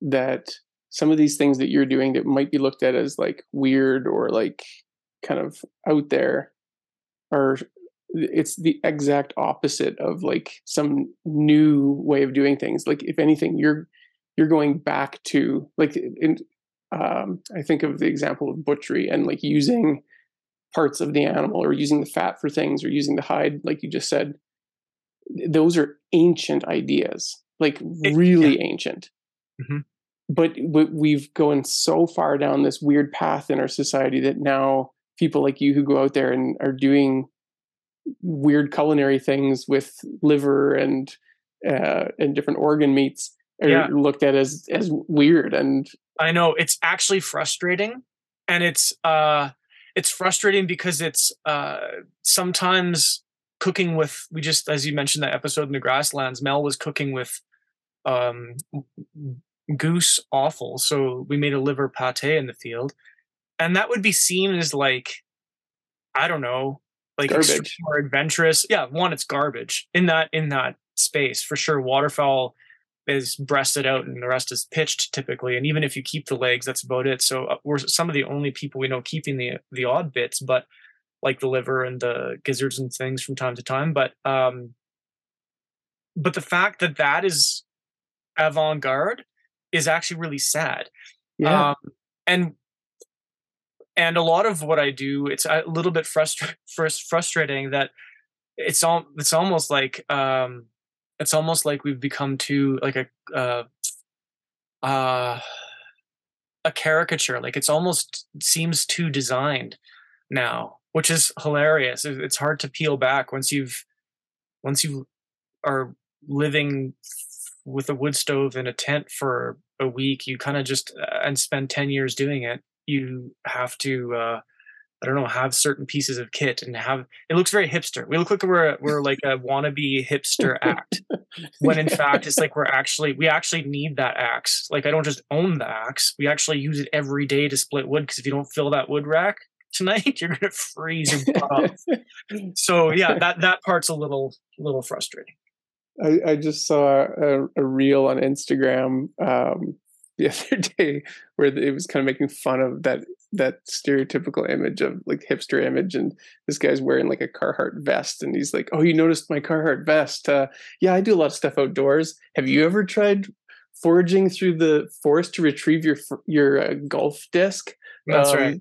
that some of these things that you're doing that might be looked at as like weird or like kind of out there are, it's the exact opposite of like some new way of doing things? Like if anything, you're, you're going back to like, in, um, I think of the example of butchery and like using parts of the animal or using the fat for things or using the hide, like you just said. Those are ancient ideas, like really yeah. ancient. Mm-hmm. But, but we've gone so far down this weird path in our society that now people like you who go out there and are doing weird culinary things with liver and uh, and different organ meats are yeah. looked at as as weird. And I know it's actually frustrating, and it's uh, it's frustrating because it's uh, sometimes. Cooking with, we just, as you mentioned, that episode in the grasslands, Mel was cooking with um, goose offal. So we made a liver pate in the field, and that would be seen as like, I don't know, like garbage or adventurous. Yeah. One, it's garbage in that, in that space for sure. Waterfowl is breasted out and the rest is pitched typically. And even if you keep the legs, that's about it. So we're some of the only people we know keeping the, the odd bits, but like the liver and the gizzards and things from time to time. But, um, but the fact that that is avant-garde is actually really sad. Yeah. Um, and, and a lot of what I do, it's a little bit frustra- frust- frustrating that it's all, it's almost like, um, it's almost like we've become too like a, uh, uh, a caricature. Like it's almost seems too designed now, which is hilarious. It's hard to peel back once you've, once you are living with a wood stove in a tent for a week, you kind of just, and spend ten years doing it. you have to, uh, I don't know, have certain pieces of kit and have, it looks very hipster. We look like we're, we're like a wannabe hipster act when in fact, it's like, we're actually, we actually need that axe. Like, I don't just own the axe. We actually use it every day to split wood. Cause if you don't fill that wood rack tonight, you're going to freeze your butt off. So yeah, that, that part's a little, little frustrating. I, I just saw a, a reel on Instagram, um, the other day where it was kind of making fun of that, that stereotypical image of like hipster image. And this guy's wearing like a Carhartt vest. And he's like, oh, you noticed my Carhartt vest. Uh, yeah, I do a lot of stuff outdoors. Have you ever tried foraging through the forest to retrieve your, your uh, golf disc? That's um, right.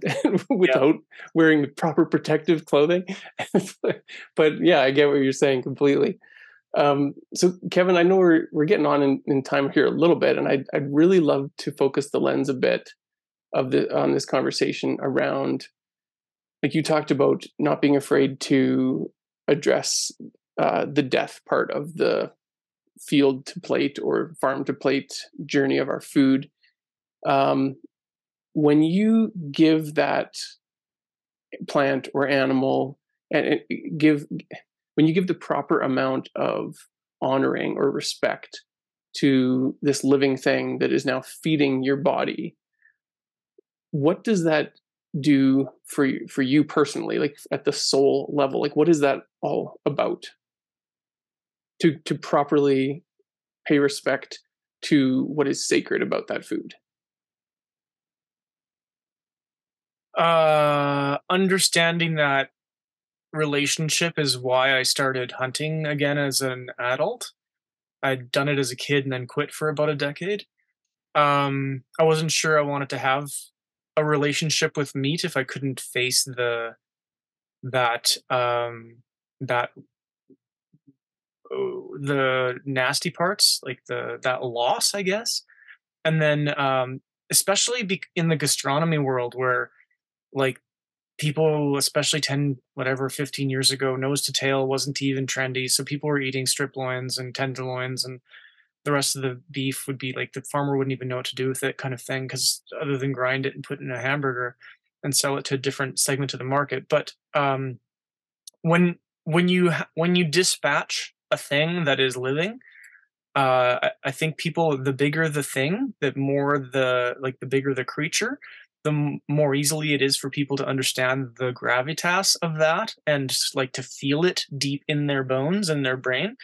without yeah. wearing the proper protective clothing. But yeah, I get what you're saying completely. Um, so Kevin, I know we're, we're getting on in, in time here a little bit, and I'd, I'd really love to focus the lens a bit of the, on this conversation around, like you talked about not being afraid to address, uh, the death part of the field to plate or farm to plate journey of our food. Um, when you give that plant or animal and, and give, when you give the proper amount of honoring or respect to this living thing that is now feeding your body, what does that do for you, for you personally, like at the soul level? Like, what is that all about? To, to properly pay respect to what is sacred about that food. Uh, understanding that relationship is why I started hunting again as an adult. I'd done it as a kid and then quit for about a decade. Um, I wasn't sure I wanted to have a relationship with meat if I couldn't face the that um, that oh, the nasty parts, like the that loss, I guess. And then, um, especially be- in the gastronomy world, where like. People, especially ten, whatever, fifteen years ago, nose to tail wasn't even trendy. So people were eating strip loins and tenderloins, and the rest of the beef would be like the farmer wouldn't even know what to do with it, kind of thing. Because other than grind it and put it in a hamburger and sell it to a different segment of the market. But um, when when you when you dispatch a thing that is living, uh, I, I think people, the bigger the thing, the more the like the bigger the creature, the more easily it is for people to understand the gravitas of that and like to feel it deep in their bones and their brain,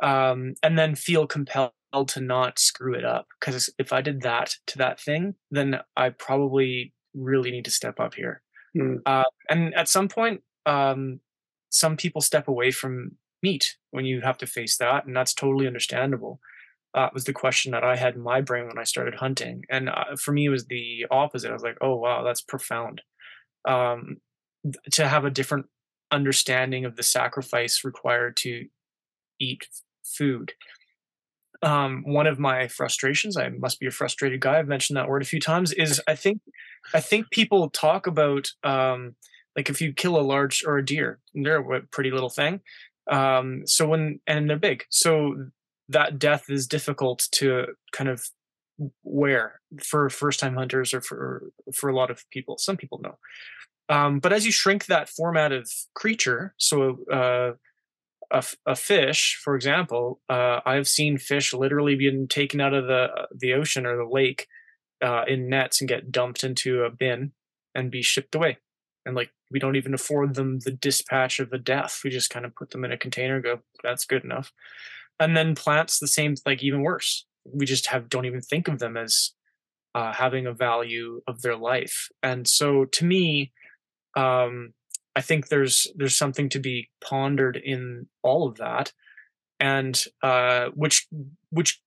um, and then feel compelled to not screw it up. Because if I did that to that thing, then I probably really need to step up here. Mm. Uh, and at some point, um, some people step away from meat when you have to face that. And that's totally understandable. That uh, was the question that I had in my brain when I started hunting. And uh, for me, it was the opposite. I was like, oh, wow, that's profound. Um, th- to have a different understanding of the sacrifice required to eat f- food. Um, one of my frustrations, I must be a frustrated guy, I've mentioned that word a few times, is I think I think people talk about, um, like if you kill a large or a deer, they're a pretty little thing. Um, so when, and they're big. So that death is difficult to kind of wear for first-time hunters or for for a lot of people. Some people know. Um, but as you shrink that format of creature, so uh, a, a fish, for example, uh, I've seen fish literally being taken out of the the ocean or the lake uh, in nets and get dumped into a bin and be shipped away. And like, we don't even afford them the dispatch of a death. We just kind of put them in a container and go, that's good enough. And then plants, the same, like even worse. We just have don't even think of them as uh, having a value of their life. And so, to me, um, I think there's there's something to be pondered in all of that, and uh, which which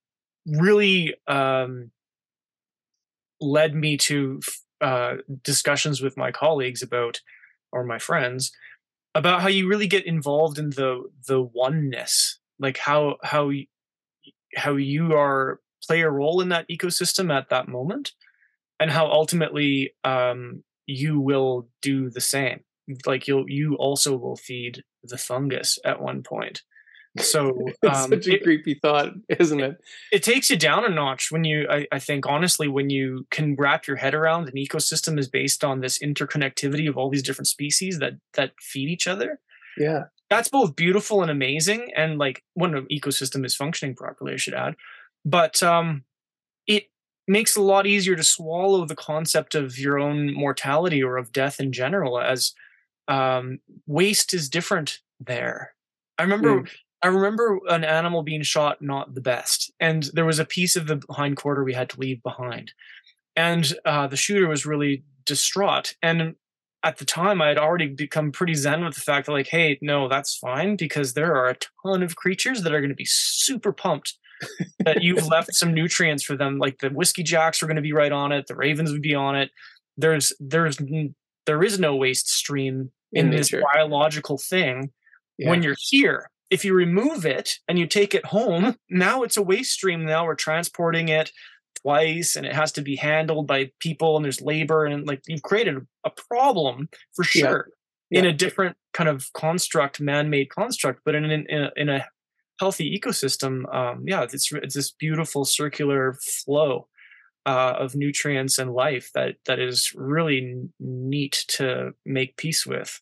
really um, led me to uh, discussions with my colleagues about, or my friends, about how you really get involved in the the oneness. Like how how how you are play a role in that ecosystem at that moment, and how ultimately um, you will do the same. Like you'll you also will feed the fungus at one point, So um, it's such a it, creepy thought, isn't it? It takes you down a notch when you, I, I think, honestly, when you can wrap your head around an ecosystem is based on this interconnectivity of all these different species that that feed each other. Yeah, that's both beautiful and amazing, and like when an ecosystem is functioning properly, I should add. But um, it makes it a lot easier to swallow the concept of your own mortality or of death in general, as um, waste is different there. I remember. Mm. I remember an animal being shot, not the best. And there was a piece of the hind quarter we had to leave behind. And uh, the shooter was really distraught. And at the time, I had already become pretty zen with the fact that, like, hey, no, that's fine, because there are a ton of creatures that are going to be super pumped that you've left some nutrients for them. Like the whiskey jacks are going to be right on it. The ravens would be on it. There's, there's, there is no waste stream in, in this biological thing yeah. when you're here. If you remove it and you take it home, now it's a waste stream. Now we're transporting it twice and it has to be handled by people and there's labor and like you've created a problem for sure yeah. Yeah. in a different kind of construct, man-made construct, but in, in, in, a, in a healthy ecosystem. Um, yeah, it's, it's this beautiful circular flow uh, of nutrients and life that, that is really neat to make peace with.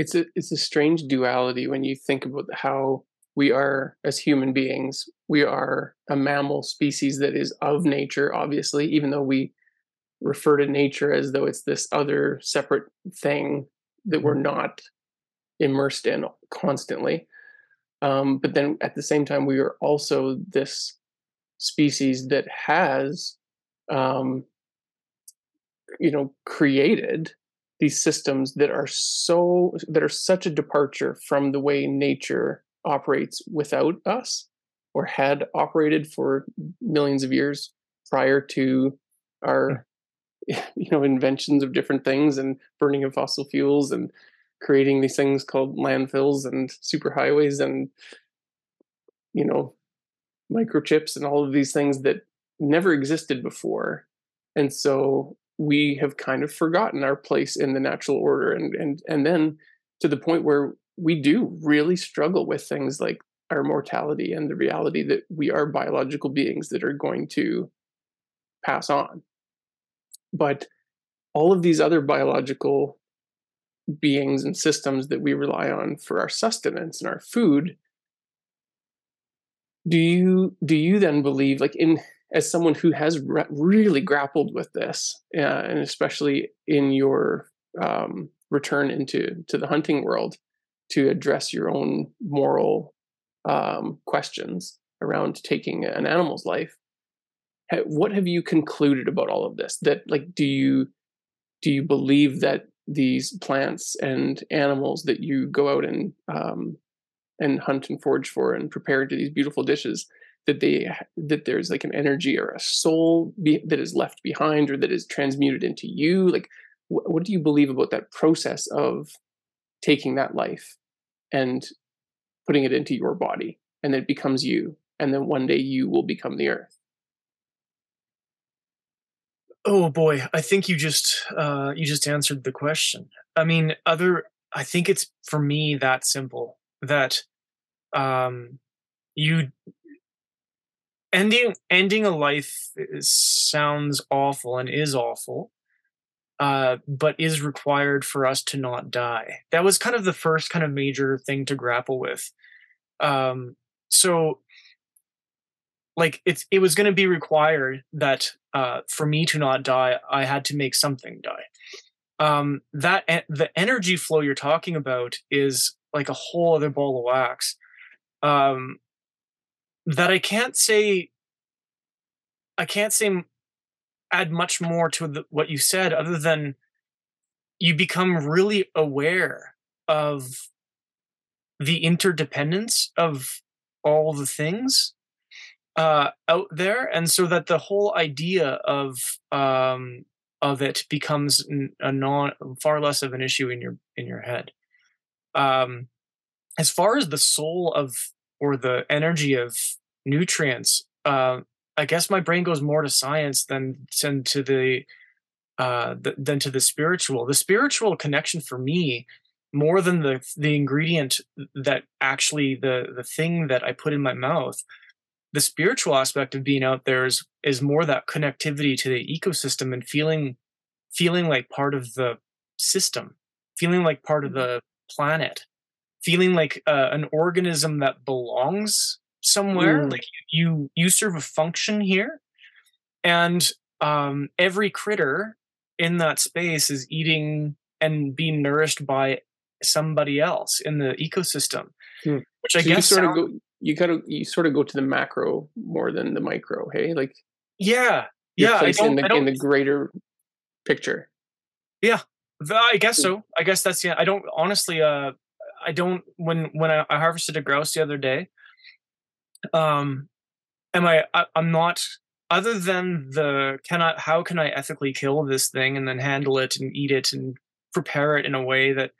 It's a it's a strange duality when you think about how we are as human beings. We are a mammal species that is of nature, obviously, even though we refer to nature as though it's this other separate thing that we're not immersed in constantly. Um, but then at the same time, we are also this species that has, um, you know, created these systems that are so that are such a departure from the way nature operates without us, or had operated for millions of years prior to our, you know, inventions of different things and burning of fossil fuels and creating these things called landfills and superhighways and, you know, microchips and all of these things that never existed before. And so we have kind of forgotten our place in the natural order. And, and, and then to the point where we do really struggle with things like our mortality and the reality that we are biological beings that are going to pass on. But all of these other biological beings and systems that we rely on for our sustenance and our food, do you, do you then believe, like in, as someone who has re- really grappled with this, uh, and especially in your um, return into to the hunting world to address your own moral um, questions around taking an animal's life, ha- what have you concluded about all of this? That like, do you do you believe that these plants and animals that you go out and um, and hunt and forage for and prepare into these beautiful dishes, that they that there's like an energy or a soul be, that is left behind or that is transmuted into you? Like, wh- what do you believe about that process of taking that life and putting it into your body, and then it becomes you, and then one day you will become the earth? Oh boy, I think you just uh, you just answered the question. I mean, other I think it's for me that simple that um, you. Ending ending a life is, sounds awful and is awful, uh, but is required for us to not die. That was kind of the first kind of major thing to grapple with. Um, so, like, it's it was going to be required that uh, for me to not die, I had to make something die. Um, that the energy flow you're talking about is like a whole other ball of wax. Um, That I can't say, I can't say, add much more to the, what you said, other than you become really aware of the interdependence of all the things uh, out there, and so that the whole idea of um, of it becomes a non far less of an issue in your in your head. Um, as far as the soul of or the energy of nutrients, uh, I guess my brain goes more to science than, than to the, uh, the, than to the spiritual. The spiritual connection for me more than the the ingredient that actually the the thing that I put in my mouth, the spiritual aspect of being out there is is more that connectivity to the ecosystem and feeling feeling like part of the system, feeling like part of the planet, feeling like uh, an organism that belongs somewhere. Mm. Like you you serve a function here, and um, every critter in that space is eating and being nourished by somebody else in the ecosystem. Hmm. Which I so guess you sort sound... of go, you kind of you sort of go to the macro more than the micro. Hey, like yeah, yeah, I don't, in the, I don't... in the greater picture. Yeah, I guess so. I guess that's yeah. I don't honestly. Uh, I don't. When when I, I harvested a grouse the other day, um, am I? I I'm not. Other than the can I? How can I ethically kill this thing and then handle it and eat it and prepare it in a way that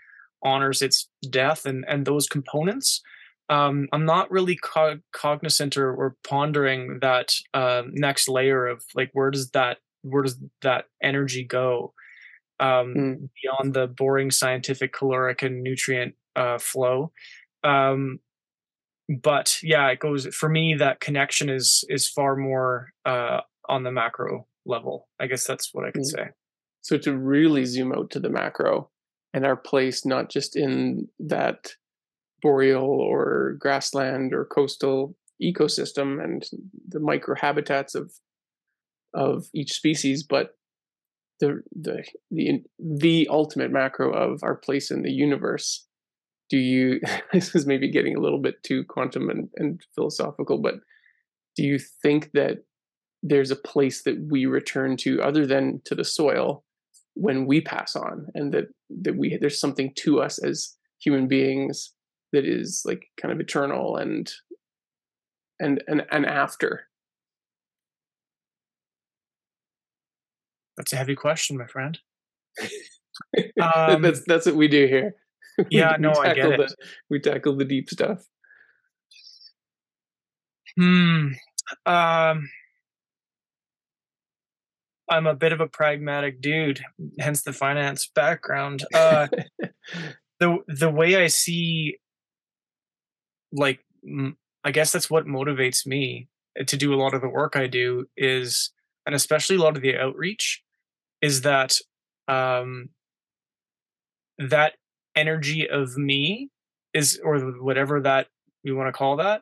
honors its death and, and those components. Um, I'm not really co- cognizant or, or pondering that uh, next layer of like, where does that, where does that energy go um, mm. beyond the boring scientific caloric and nutrient uh, flow. Um, but yeah, it goes for me, that connection is, is far more uh, on the macro level. I guess that's what I could mm. say. So to really zoom out to the macro and our place, not just in that boreal or grassland or coastal ecosystem and the microhabitats of of each species, but the the the the ultimate macro of our place in the universe. Do you? This is maybe getting a little bit too quantum and, and philosophical, but do you think that there's a place that we return to other than to the soil when we pass on, and that, that we, there's something to us as human beings that is like kind of eternal and, and, and, and after? That's a heavy question, my friend. um, that's, that's what we do here. Yeah, we, no, we I get it. The, we tackle the deep stuff. Hmm. Um, I'm a bit of a pragmatic dude, hence the finance background. Uh, the the way I see, like, I guess that's what motivates me to do a lot of the work I do is, and especially a lot of the outreach, is that um, that energy of me is, or whatever that you want to call that,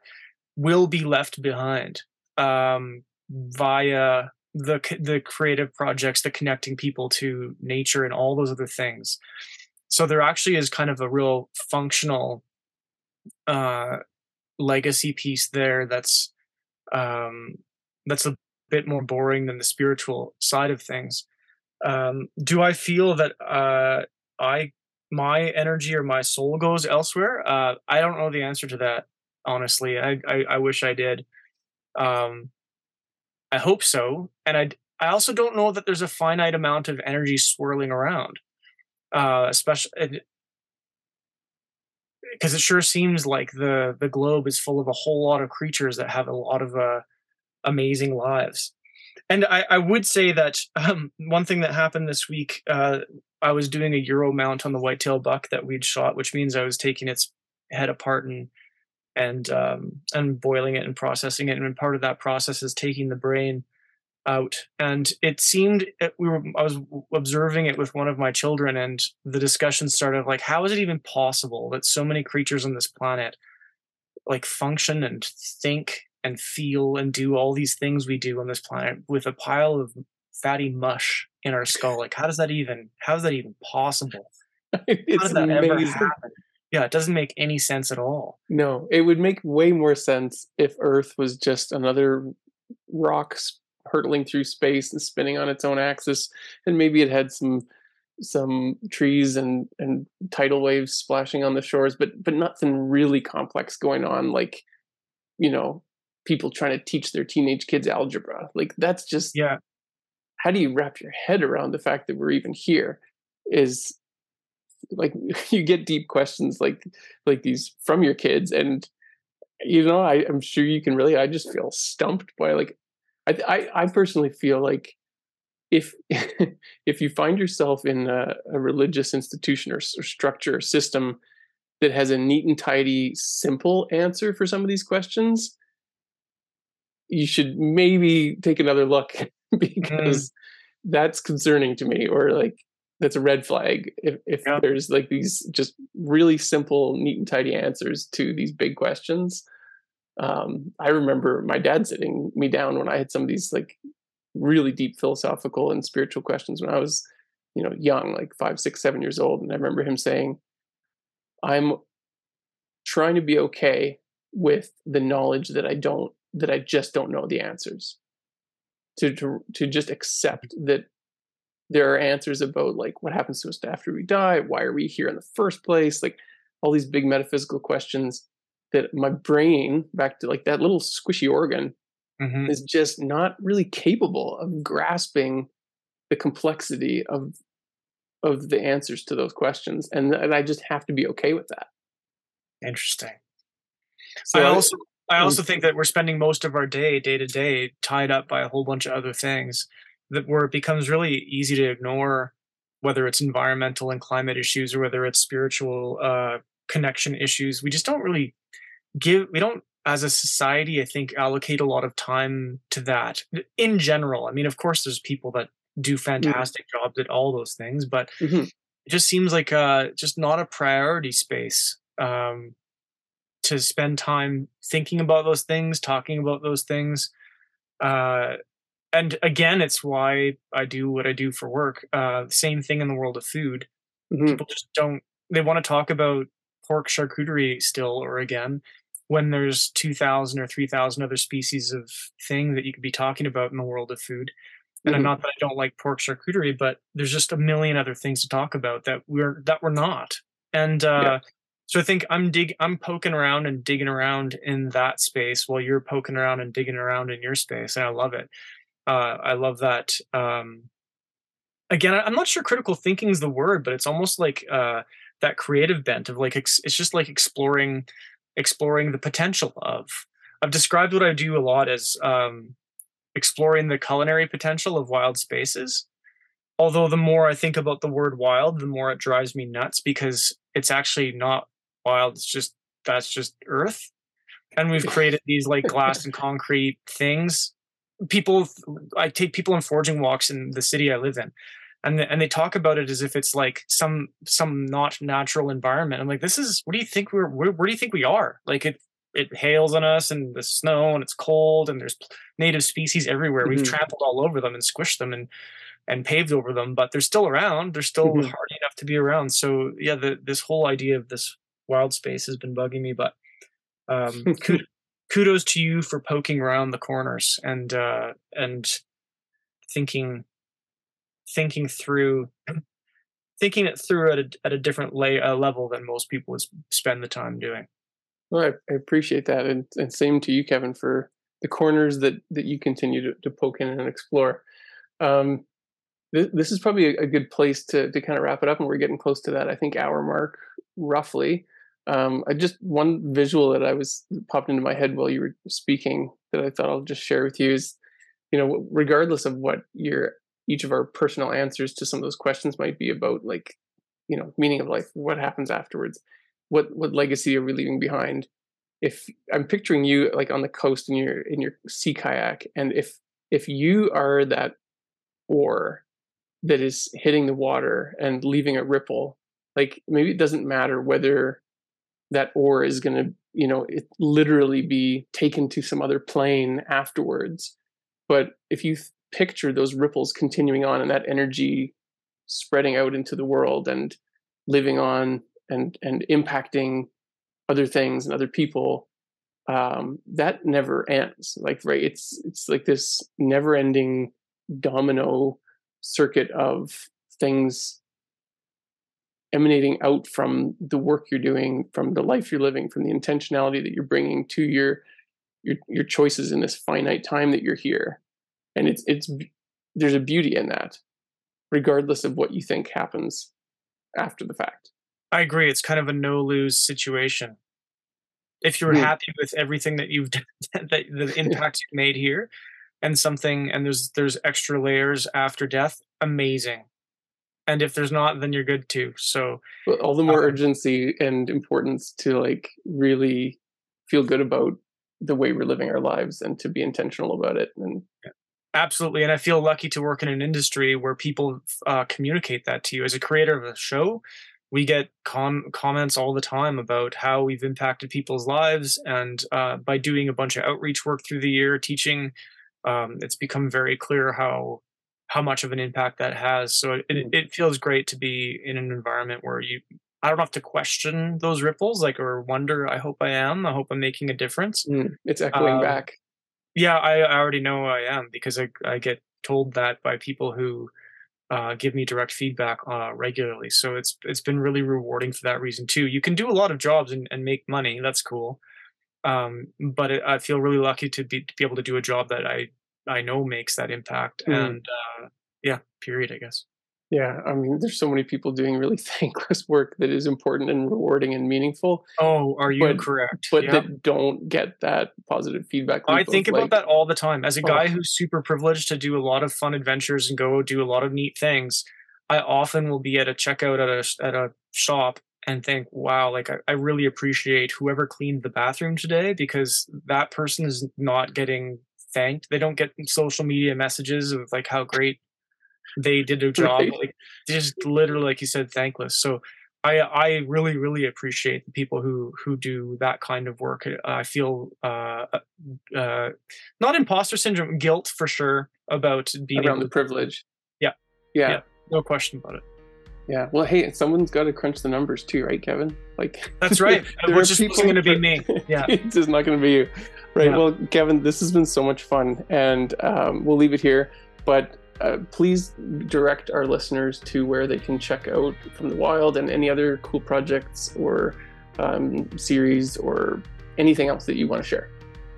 will be left behind um, via the the creative projects, the connecting people to nature and all those other things. So there actually is kind of a real functional uh, legacy piece there that's um, that's a bit more boring than the spiritual side of things. Um, do I feel that uh, I my energy or my soul goes elsewhere? Uh, I don't know the answer to that, honestly. I, I, I wish I did. Um, I hope so. And I, I also don't know that there's a finite amount of energy swirling around, uh, especially because it sure seems like the, the globe is full of a whole lot of creatures that have a lot of uh, amazing lives. And I, I would say that um, one thing that happened this week, uh, I was doing a Euro mount on the whitetail buck that we'd shot, which means I was taking its head apart and and um, and boiling it and processing it. And part of that process is taking the brain out. And it seemed, we were, I was observing it with one of my children, and the discussion started like, how is it even possible that so many creatures on this planet like function and think and feel and do all these things we do on this planet with a pile of fatty mush in our skull? Like, how does that even, how is that even possible? How does that amazing. ever happen? Yeah, it doesn't make any sense at all. No, it would make way more sense if Earth was just another rock hurtling through space and spinning on its own axis, and maybe it had some some trees and, and tidal waves splashing on the shores, but but nothing really complex going on, like, you know, people trying to teach their teenage kids algebra. Like, that's just, yeah. How do you wrap your head around the fact that we're even here? Is like, you get deep questions like like these from your kids, and you know, I, I'm sure you can really. I just feel stumped by like, I I, I personally feel like if if you find yourself in a, a religious institution or, or structure or system that has a neat and tidy, simple answer for some of these questions, you should maybe take another look, because mm. that's concerning to me, or like that's a red flag. If, if yeah. there's like these just really simple, neat and tidy answers to these big questions. Um, I remember my dad sitting me down when I had some of these like really deep philosophical and spiritual questions when I was, you know, young, like five, six, seven years old. And I remember him saying, I'm trying to be okay with the knowledge that I don't, that I just don't know the answers. To, to, to just accept that there are answers about like what happens to us after we die, why are we here in the first place, like all these big metaphysical questions that my brain, back to like that little squishy organ, mm-hmm. is just not really capable of grasping the complexity of of the answers to those questions, and, and I just have to be okay with that. Interesting. So I also I also think that we're spending most of our day, day to day, tied up by a whole bunch of other things, that where it becomes really easy to ignore, whether it's environmental and climate issues or whether it's spiritual uh, connection issues. We just don't really give, we don't, as a society, I think, allocate a lot of time to that in general. I mean, of course, there's people that do fantastic mm-hmm. jobs at all those things, but mm-hmm. it just seems like uh, just not a priority space. Um, to spend time thinking about those things, talking about those things. Uh, and again, it's why I do what I do for work. Uh, same thing in the world of food. Mm-hmm. People just don't, they want to talk about pork charcuterie still, or again, when there's two thousand or three thousand other species of thing that you could be talking about in the world of food. And mm-hmm. not that I don't like pork charcuterie, but there's just a million other things to talk about that we're, that we're not. And, uh, yeah. So I think I'm dig I'm poking around and digging around in that space while you're poking around and digging around in your space. And I love it. Uh, I love that. Um, again, I'm not sure critical thinking is the word, but it's almost like uh, that creative bent of like, ex it's just like exploring, exploring the potential of, I've described what I do a lot as um, exploring the culinary potential of wild spaces. Although the more I think about the word wild, the more it drives me nuts, because it's actually not wild. It's just, that's just earth. And we've created these like glass and concrete things. People, I take people on foraging walks in the city I live in, and the, and they talk about it as if it's like some, some not natural environment. I'm like, this is, what do you think we're, where, where do you think we are? Like it, it hails on us and the snow and it's cold and there's native species everywhere. Mm-hmm. We've trampled all over them and squished them and, and paved over them, but they're still around. They're still mm-hmm. hardy enough to be around. So yeah, the, this whole idea of this wild space has been bugging me, but um, kudos to you for poking around the corners and, uh, and thinking, thinking through, thinking it through at a, at a different lay, uh, level than most people would spend the time doing. Well, I, I appreciate that. And, and same to you, Kevin, for the corners that, that you continue to, to poke in and explore. Um, This is probably a good place to, to kind of wrap it up, and we're getting close to that, I think, hour mark, roughly. Um, I just one visual that I was popped into my head while you were speaking that I thought I'll just share with you is, you know, regardless of what your each of our personal answers to some of those questions might be about, like, you know, meaning of life, what happens afterwards, what what legacy are we leaving behind? If I'm picturing you like on the coast in your in your sea kayak, and if if you are that oar that is hitting the water and leaving a ripple, like maybe it doesn't matter whether that oar is going to, you know, it literally be taken to some other plane afterwards. But if you picture those ripples continuing on and that energy spreading out into the world and living on and, and impacting other things and other people, um, that never ends. Like, right. It's, it's like this never ending domino circuit of things emanating out from the work you're doing, from the life you're living, from the intentionality that you're bringing to your your your choices in this finite time that you're here. And it's it's there's a beauty in that, regardless of what you think happens after the fact. I agree. It's kind of a no-lose situation. If you're mm. happy with everything that you've done, that the impact you've made here, and something, and there's there's extra layers after death, amazing. And if there's not, then you're good too. So well, all the more um, urgency and importance to like really feel good about the way we're living our lives and to be intentional about it. And yeah. Absolutely. And I feel lucky to work in an industry where people uh, communicate that to you. As a creator of a show, we get com- comments all the time about how we've impacted people's lives. And uh, by doing a bunch of outreach work through the year, teaching, um, it's become very clear how how much of an impact that has. So it, mm-hmm. it feels great to be in an environment where you, I don't have to question those ripples, like, or wonder, I hope I am, I hope I'm making a difference. Mm, it's echoing um, back. Yeah, I, I already know I am, because I, I get told that by people who uh, give me direct feedback uh, regularly. So it's it's been really rewarding for that reason too. You can do a lot of jobs and, and make money. That's cool. Um, but it, I feel really lucky to be, to be able to do a job that I, I know makes that impact. Mm. And uh, yeah, period, I guess. Yeah, I mean, there's so many people doing really thankless work that is important and rewarding and meaningful. Oh, are you but, correct? But yeah. that don't get that positive feedback. I think about like, that all the time. As a guy oh. who's super privileged to do a lot of fun adventures and go do a lot of neat things, I often will be at a checkout at a at a shop and think, wow, like I, I really appreciate whoever cleaned the bathroom today, because that person is not getting thanked. They don't get social media messages of like how great they did their job, right. like just literally, like you said, thankless. So I, I really, really appreciate the people who, who do that kind of work. I feel uh, uh, not imposter syndrome, guilt for sure about being around the privilege. Yeah. yeah, yeah, no question about it. Yeah. Well, hey, someone's got to crunch the numbers too, right, Kevin? Like that's right. Which is going to be me. Yeah, it's just not going to be you, right? Yeah. Well, Kevin, this has been so much fun, and um, we'll leave it here, but. Uh, please direct our listeners to where they can check out From the Wild and any other cool projects or um, series or anything else that you want to share.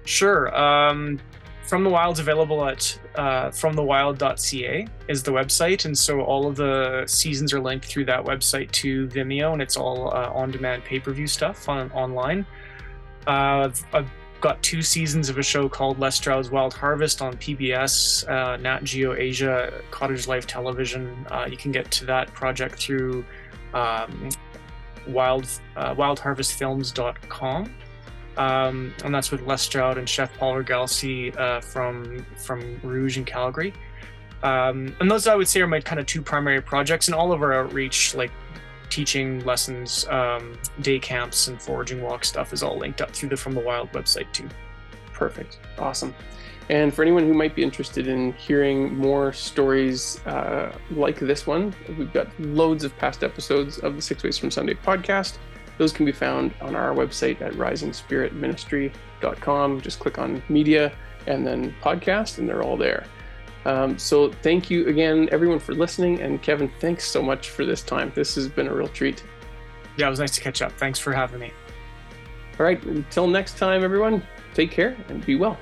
Sure. Um, From the Wild's available at uh, from the wild dot c a is the website. And so all of the seasons are linked through that website to Vimeo, and it's all uh, on-demand pay-per-view stuff on, online. Uh, I've, I've got two seasons of a show called Les Stroud's Wild Harvest on P B S, uh, Nat Geo Asia, Cottage Life Television. Uh, you can get to that project through um, wild uh, wild harvest films dot com. Um, and that's with Les Stroud and Chef Paul Regalci uh, from, from Rouge in Calgary. Um, and those I would say are my kind of two primary projects, and all of our outreach, like teaching lessons, um, day camps and foraging walk stuff is all linked up through the From the Wild website too. Perfect. Awesome. And for anyone who might be interested in hearing more stories uh, like this one, we've got loads of past episodes of the Six Ways from Sunday podcast. Those can be found on our website at rising spirit ministry dot com. Just click on media and then podcast, and they're all there. Um, so thank you again, everyone, for listening. And Kevin, thanks so much for this time. This has been a real treat. Yeah, it was nice to catch up. Thanks for having me. All right. Until next time, everyone, take care and be well.